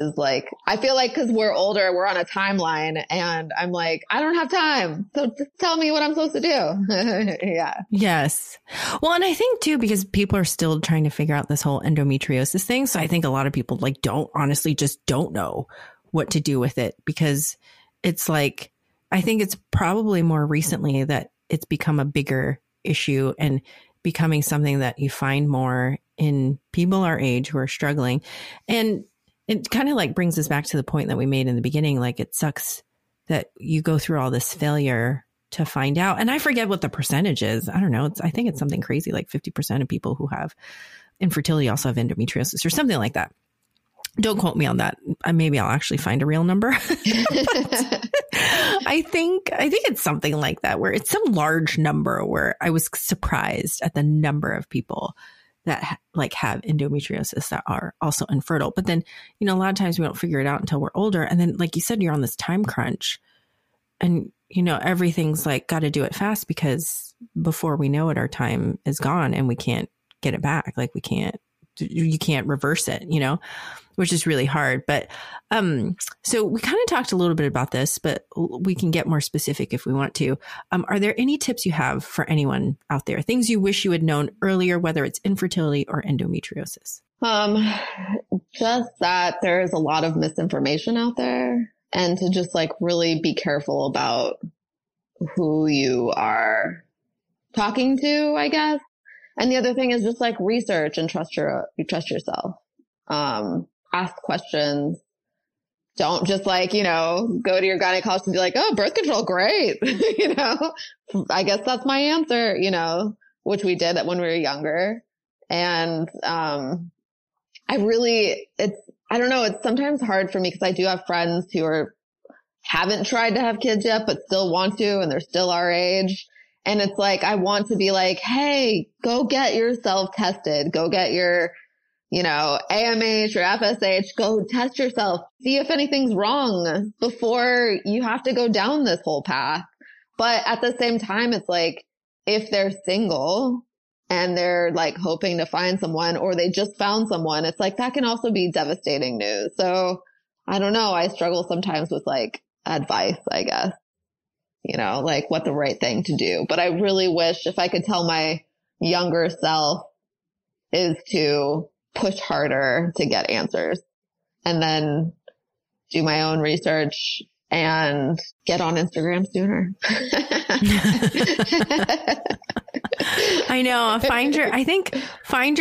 is like, I feel like, cause we're older, we're on a timeline and I'm like, I don't have time. So just tell me what I'm supposed to do. Yeah. Yes. Well, and I think too, because people are still trying to figure out this whole endometriosis thing. So I think a lot of people like honestly just don't know what to do with it because it's like, I think it's probably more recently that it's become a bigger issue and becoming something that you find more in people our age who are struggling. And it kind of like brings us back to the point that we made in the beginning. Like it sucks that you go through all this failure to find out. And I forget what the percentage is. I don't know. I think it's something crazy. Like 50% of people who have infertility also have endometriosis or something like that. Don't quote me on that. Maybe I'll actually find a real number. I think it's something like that where it's some large number where I was surprised at the number of people that like have endometriosis that are also infertile. But then, you know, a lot of times we don't figure it out until we're older. And then, like you said, you're on this time crunch and you know, everything's like got to do it fast, because before we know it, our time is gone and we can't get it back. Like we can't, you can't reverse it, you know, which is really hard. But so we kind of talked a little bit about this, but we can get more specific if we want to. Are there any tips you have for anyone out there? Things you wish you had known earlier, whether it's infertility or endometriosis? Just that there is a lot of misinformation out there, and to just like really be careful about who you are talking to, I guess. And the other thing is just like research and trust yourself. Ask questions. Don't just like, you know, go to your gynecologist and be like, oh, birth control, great. You know, I guess that's my answer, you know, which we did when we were younger. And, I don't know. It's sometimes hard for me because I do have friends who haven't tried to have kids yet, but still want to, and they're still our age. And it's like, I want to be like, hey, go get yourself tested. Go get your, you know, AMH or FSH. Go test yourself. See if anything's wrong before you have to go down this whole path. But at the same time, it's like, if they're single and they're like hoping to find someone, or they just found someone, it's like, that can also be devastating news. So I don't know. I struggle sometimes with like advice, I guess. You know, like what the right thing to do. But I really wish, if I could tell my younger self, is to push harder to get answers, and then do my own research and get on Instagram sooner. I know. Find your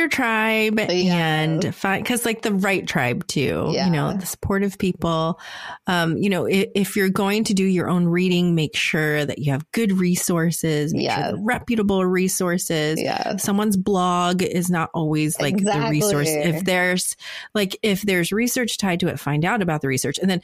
tribe, and cause like the right tribe too, you know, the supportive people. You know, if you're going to do your own reading, make sure that you have good resources, make sure they're reputable resources. Someone's blog is not always like the resource. If there's research tied to it, find out about the research. And then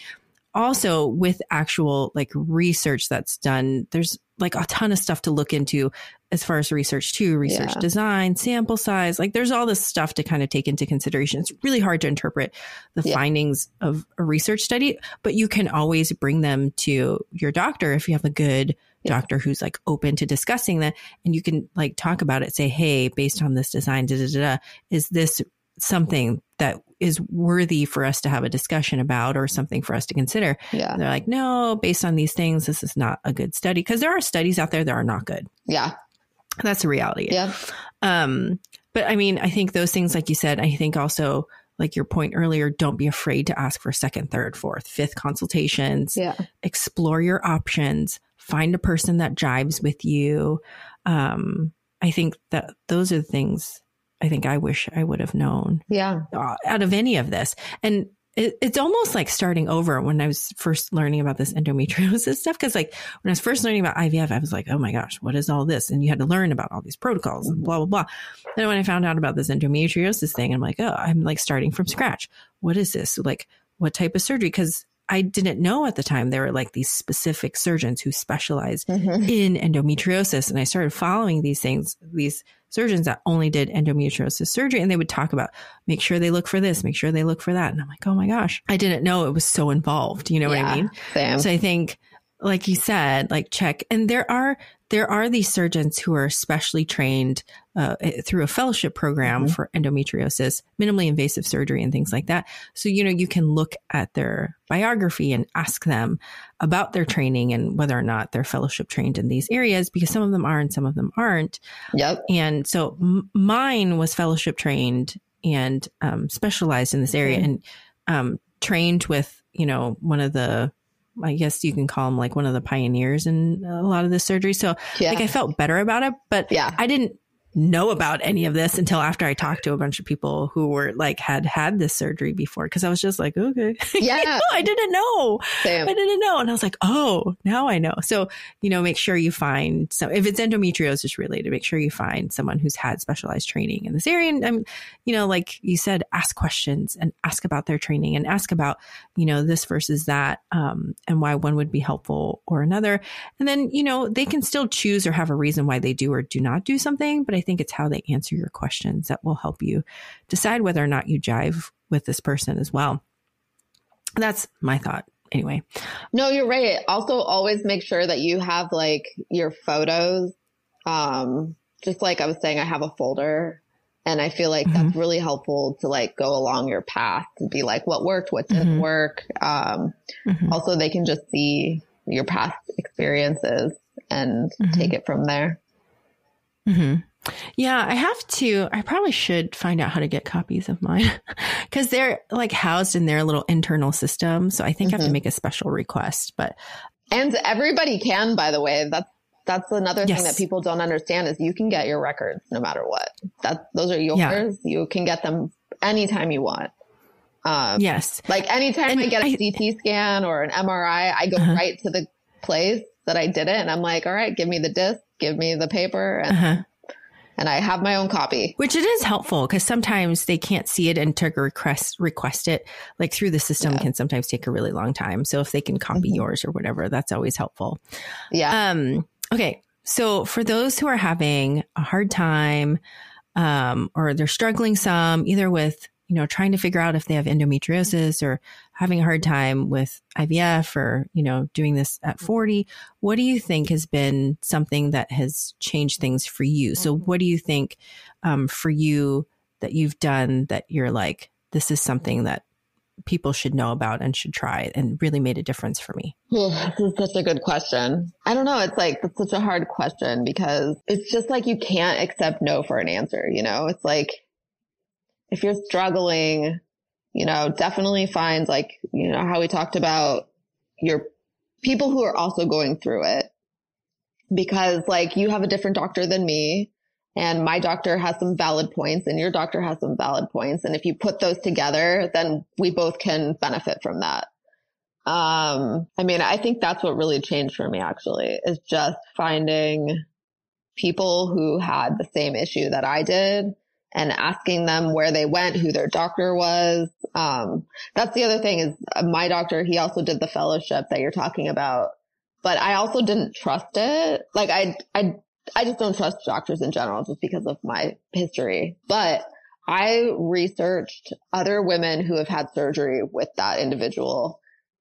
also with actual like research that's done, there's like a ton of stuff to look into as far as research too, design, sample size, like there's all this stuff to kind of take into consideration. It's really hard to interpret the findings of a research study, but you can always bring them to your doctor if you have a good doctor who's like open to discussing that, and you can like talk about it, say, hey, based on this design, is this something that is worthy for us to have a discussion about, or something for us to consider. Yeah. They're like, no, based on these things, this is not a good study. Cause there are studies out there that are not good. Yeah. That's the reality. Yeah. But I mean, I think those things, like you said, I think also like your point earlier, don't be afraid to ask for second, third, fourth, fifth consultations, explore your options, find a person that jives with you. I think that those are the things I think I wish I would have known out of any of this. And it's almost like starting over when I was first learning about this endometriosis stuff. Cause like when I was first learning about IVF, I was like, oh my gosh, what is all this? And you had to learn about all these protocols and blah, blah, blah. Then when I found out about this endometriosis thing, I'm like, oh, I'm like starting from scratch. What is this? Like what type of surgery? Cause I didn't know at the time there were like these specific surgeons who specialized in endometriosis. And I started following these things, these surgeons that only did endometriosis surgery. And they would talk about, make sure they look for this, make sure they look for that. And I'm like, oh my gosh, I didn't know it was so involved. You know what I mean? Same. So I think, like you said, like check. And there are these surgeons who are specially trained through a fellowship program for endometriosis, minimally invasive surgery and things like that. So, you know, you can look at their biography and ask them about their training and whether or not they're fellowship trained in these areas, because some of them are and some of them aren't. Yep. And so mine was fellowship trained and specialized in this area and trained with, you know, one of the, I guess you can call him like one of the pioneers in a lot of this surgery. So like I felt better about it, but I didn't know about any of this until after I talked to a bunch of people who were like, had this surgery before. Cause I was just like, okay, I didn't know. And I was like, oh, now I know. So, you know, make sure you find some, if it's endometriosis related, make sure you find someone who's had specialized training in this area. And you know, like you said, ask questions and ask about their training and ask about, you know, this versus that, and why one would be helpful or another. And then, you know, they can still choose or have a reason why they do or do not do something, but I think it's how they answer your questions that will help you decide whether or not you jive with this person as well. That's my thought. anyway. No, you're right. Also always make sure that you have like your photos. Just like I was saying, I have a folder and I feel like that's really helpful to like go along your path and be like, what worked, what didn't work. Also they can just see your past experiences and take it from there. Yeah, I probably should find out how to get copies of mine because they're like housed in their little internal system. So I think I have to make a special request, and everybody can, by the way, that's another thing that people don't understand is you can get your records no matter what. Those are yours. Yeah. You can get them anytime you want. Like anytime I get a CT scan or an MRI, I go right to the place that I did it. And I'm like, all right, give me the disc, give me the paper. And I have my own copy. Which it is helpful because sometimes they can't see it and to request it like through the system can sometimes take a really long time. So if they can copy yours or whatever, that's always helpful. Yeah. Okay. So for those who are having a hard time or they're struggling some either with, trying to figure out if they have endometriosis or having a hard time with IVF or, doing this at 40, what do you think has been something that has changed things for you? So what do you think for you that you've done that you're like, this is something that people should know about and should try and really made a difference for me? This is such a good question. I don't know. It's such a hard question because it's just like, you can't accept no for an answer. It's like, if you're struggling, definitely find how we talked about your people who are also going through it because you have a different doctor than me and my doctor has some valid points and your doctor has some valid points. And if you put those together, then we both can benefit from that. I think that's what really changed for me actually is just finding people who had the same issue that I did and asking them where they went, who their doctor was. That's the other thing is my doctor, he also did the fellowship that you're talking about, but I also didn't trust it. Like I just don't trust doctors in general just because of my history, but I researched other women who have had surgery with that individual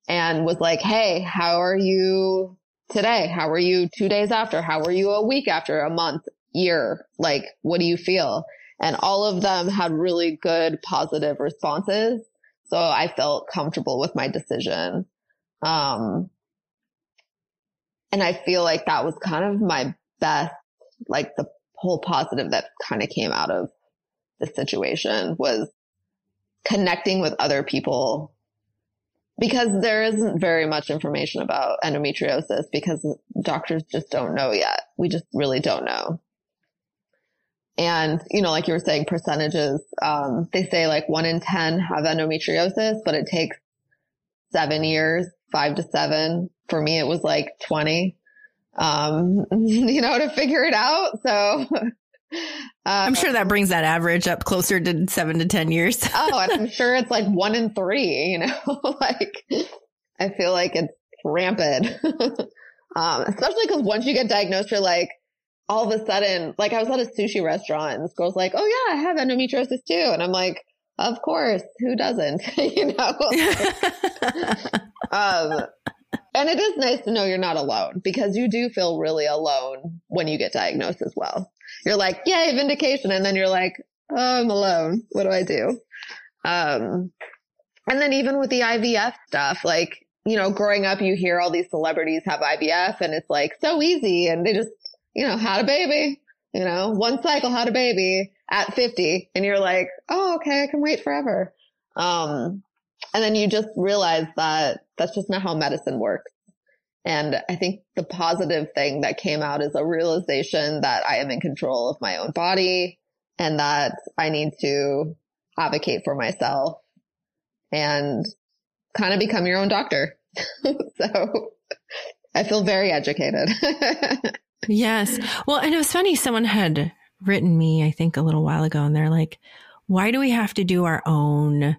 and was like, hey, how are you today? How were you 2 days after? How were you a week after, a month, year? Like, what do you feel? And all of them had really good, positive responses. So I felt comfortable with my decision. And I feel like that was kind of my best, the whole positive that kind of came out of the situation was connecting with other people because there isn't very much information about endometriosis because doctors just don't know yet. We just really don't know. And, like you were saying, percentages, they say 1 in 10 have endometriosis, but it takes 7 years, 5 to 7. For me, it was 20, to figure it out. So I'm sure that brings that average up closer to 7 to 10 years. Oh, and I'm sure it's 1 in 3, I feel like it's rampant, especially because once you get diagnosed, you're all of a sudden, I was at a sushi restaurant and this girl's like, oh yeah, I have endometriosis too. And I'm like, of course, who doesn't, and it is nice to know you're not alone because you do feel really alone when you get diagnosed as well. You're like, yay, vindication. And then you're like, oh, I'm alone. What do I do? And then even with the IVF stuff, growing up, you hear all these celebrities have IVF and it's so easy. And they just, had a baby, 1 cycle, had a baby at 50. And you're like, oh, okay, I can wait forever. And then you just realize that that's just not how medicine works. And I think the positive thing that came out is a realization that I am in control of my own body and that I need to advocate for myself and kind of become your own doctor. So I feel very educated. Yes. Well, and it was funny. Someone had written me, I think a little while ago, and they're like, why do we have to do our own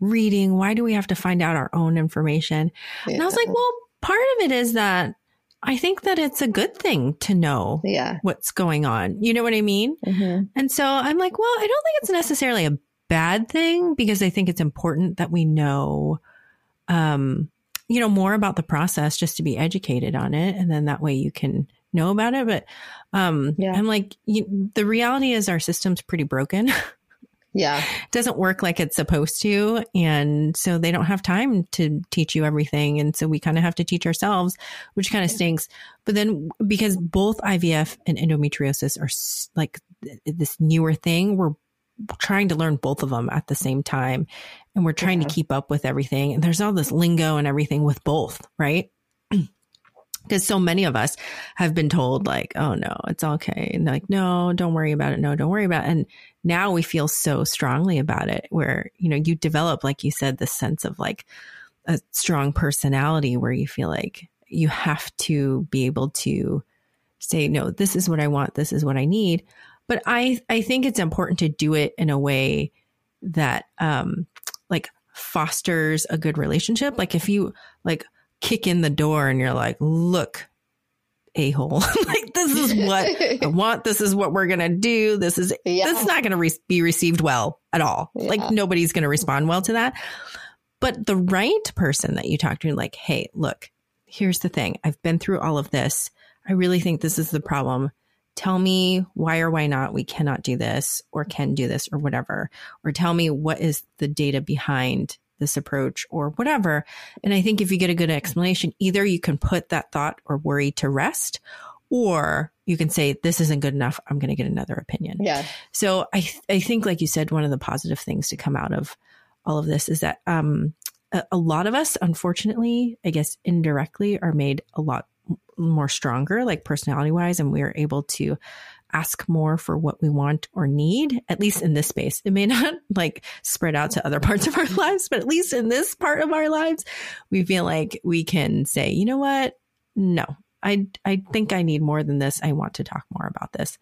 reading? Why do we have to find out our own information? Yeah. And I was like, well, part of it is that I think that it's a good thing to know what's going on. You know what I mean? Mm-hmm. And so I'm like, well, I don't think it's necessarily a bad thing because I think it's important that we know, you know, more about the process just to be educated on it. And then that way you can know about it. But I'm like, the reality is our system's pretty broken. Yeah. It doesn't work like it's supposed to. And so they don't have time to teach you everything. And so we kind of have to teach ourselves, which kind of stinks. But then because both IVF and endometriosis are like this newer thing, we're trying to learn both of them at the same time. And we're trying to keep up with everything. And there's all this lingo and everything with both, right? Because so many of us have been told like, oh, no, it's okay. And like, no, don't worry about it. No, don't worry about it. And now we feel so strongly about it where, you know, you develop, like you said, this sense of like a strong personality where you feel like you have to be able to say, no, this is what I want. This is what I need. But I think it's important to do it in a way that like fosters a good relationship. Like if you like kick in the door and you're like, look, a-hole, like this is what I want. This is what we're going to do. This is, that's not going to be received well at all. Yeah. Like nobody's going to respond well to that. But the right person that you talk to, like, hey, look, here's the thing. I've been through all of this. I really think this is the problem. Tell me why or why not we cannot do this or can do this or whatever, or tell me what is the data behind this approach or whatever. And I think if you get a good explanation, either you can put that thought or worry to rest, or you can say, this isn't good enough. I'm going to get another opinion. Yeah. So I think, like you said, one of the positive things to come out of all of this is that a lot of us, unfortunately, I guess indirectly, are made a lot more stronger, like personality wise, and we are able to ask more for what we want or need, at least in this space. It may not like spread out to other parts of our lives, but at least in this part of our lives, we feel like we can say, you know what? No, I think I need more than this. I want to talk more about this.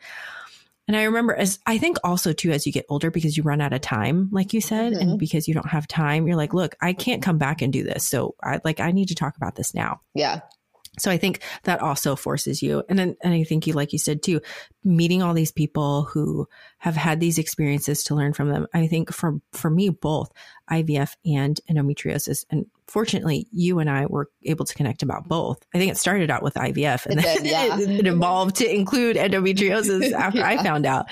And I remember I think also too, as you get older, because you run out of time, like you said, and because you don't have time, you're like, look, I can't come back and do this. So I need to talk about this now. Yeah. So I think that also forces you. And I think you, like you said too, meeting all these people who have had these experiences to learn from them. I think for me, both IVF and endometriosis. And fortunately, you and I were able to connect about both. I think it started out with IVF and it evolved to include endometriosis after I found out.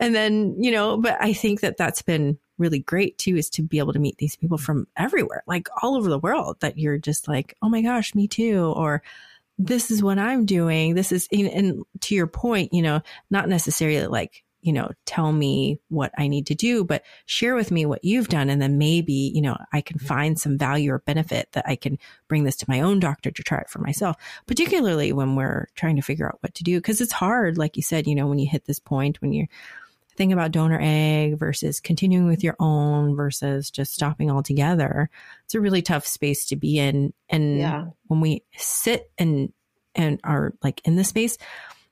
And then, you know, but I think that's been really great too, is to be able to meet these people from everywhere, like all over the world, that you're just like, oh my gosh, me too. Or this is what I'm doing. This is, and to your point, you know, not necessarily like, you know, tell me what I need to do, but share with me what you've done. And then maybe, you know, I can find some value or benefit that I can bring this to my own doctor to try it for myself, particularly when we're trying to figure out what to do. Cause it's hard. Like you said, you know, when you hit this point, when you're thing about donor egg versus continuing with your own versus just stopping altogether. It's a really tough space to be in. And when we sit and are like in this space,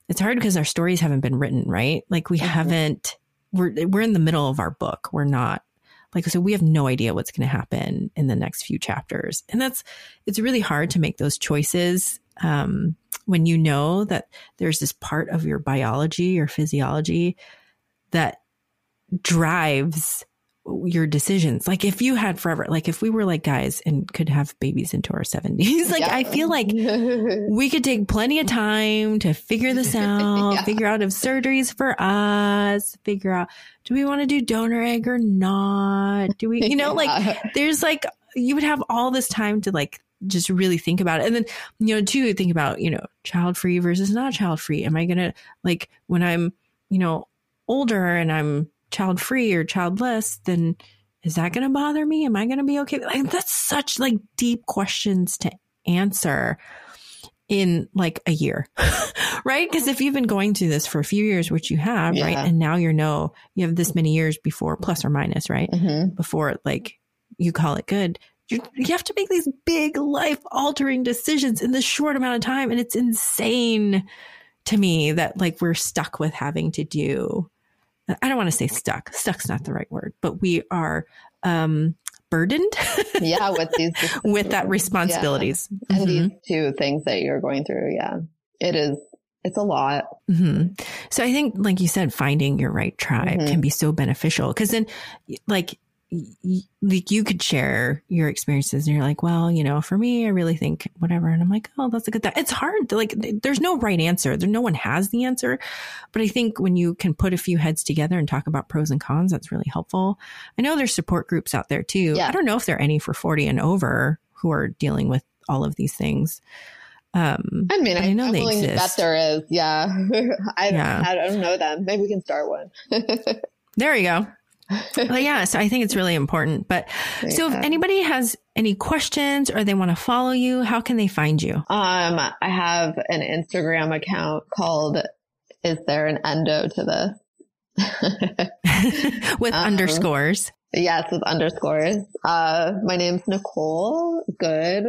it's hard because our stories haven't been written, right? Like we haven't, we're in the middle of our book. We're not like, so we have no idea what's going to happen in the next few chapters. And it's really hard to make those choices. When you know that there's this part of your biology or physiology that drives your decisions. Like if you had forever, like if we were like guys and could have babies into our 70s, like I feel like we could take plenty of time to figure this out, figure out if surgery's for us, figure out, do we want to do donor egg or not? Do we, you know, like there's like, you would have all this time to like just really think about it. And then, you know, too, think about, you know, child-free versus not child-free. Am I going to, like when I'm, you know, older and I'm child free or childless, then is that going to bother me? Am I going to be okay? Like, that's such like deep questions to answer in like a year, right? Because if you've been going through this for a few years, which you have, right? And now you have this many years before, plus or minus, right? Before like you call it good. You have to make these big life altering decisions in this short amount of time. And it's insane to me that like we're stuck with having to do. I don't want to say stuck. Stuck's not the right word, but we are burdened with these with that responsibilities. Yeah. And these two things that you're going through. Yeah, it is. It's a lot. So I think, like you said, finding your right tribe can be so beneficial, because then like like you could share your experiences and you're like, well, you know, for me, I really think whatever. And I'm like, oh, that's a good thing. It's hard. Like there's no right answer. No one has the answer. But I think when you can put a few heads together and talk about pros and cons, that's really helpful. I know there's support groups out there too. Yeah. I don't know if there are any for 40 and over who are dealing with all of these things. I mean, I know I'm willing to bet there is. Yeah. I don't know them. Maybe we can start one. There you go. Well, yeah. So I think it's really important. But yeah. So if anybody has any questions or they want to follow you, how can they find you? I have an Instagram account called Is There an Endo to This? With underscores. Yes, with underscores. My name's Nicole Good.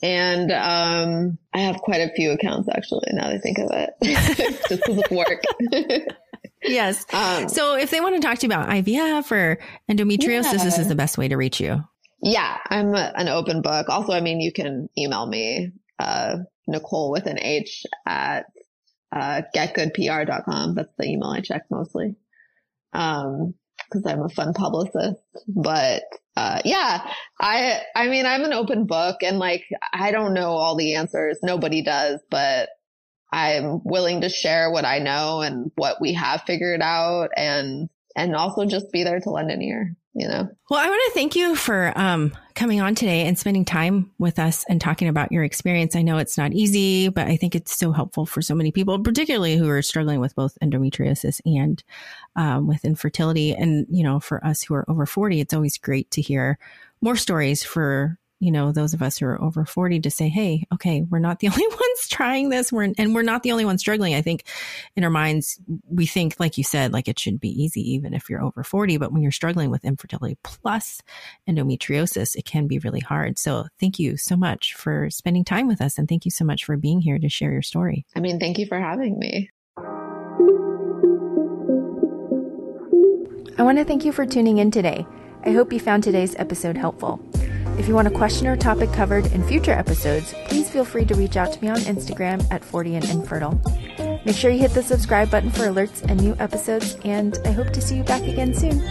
And I have quite a few accounts, actually, now that I think of it. Just because of work. Yes. So if they want to talk to you about IVF or endometriosis, yeah. This is the best way to reach you. Yeah, I'm an open book. Also, I mean, you can email me, Nicole with an H at getgoodpr.com. That's the email I check mostly. Because I'm a fun publicist, but yeah, I mean, I'm an open book and like, I don't know all the answers. Nobody does, but I'm willing to share what I know and what we have figured out and also just be there to lend an ear, you know? Well, I want to thank you for coming on today and spending time with us and talking about your experience. I know it's not easy, but I think it's so helpful for so many people, particularly who are struggling with both endometriosis and with infertility. And, you know, for us who are over 40, it's always great to hear more stories for, you know, those of us who are over 40 to say, hey, okay, we're not the only ones trying this. And we're not the only ones struggling. I think in our minds, we think, like you said, like it should be easy, even if you're over 40, but when you're struggling with infertility plus endometriosis, it can be really hard. So thank you so much for spending time with us. And thank you so much for being here to share your story. I mean, thank you for having me. I want to thank you for tuning in today. I hope you found today's episode helpful. If you want a question or topic covered in future episodes, please feel free to reach out to me on Instagram at 40andinfertile. Make sure you hit the subscribe button for alerts and new episodes, and I hope to see you back again soon.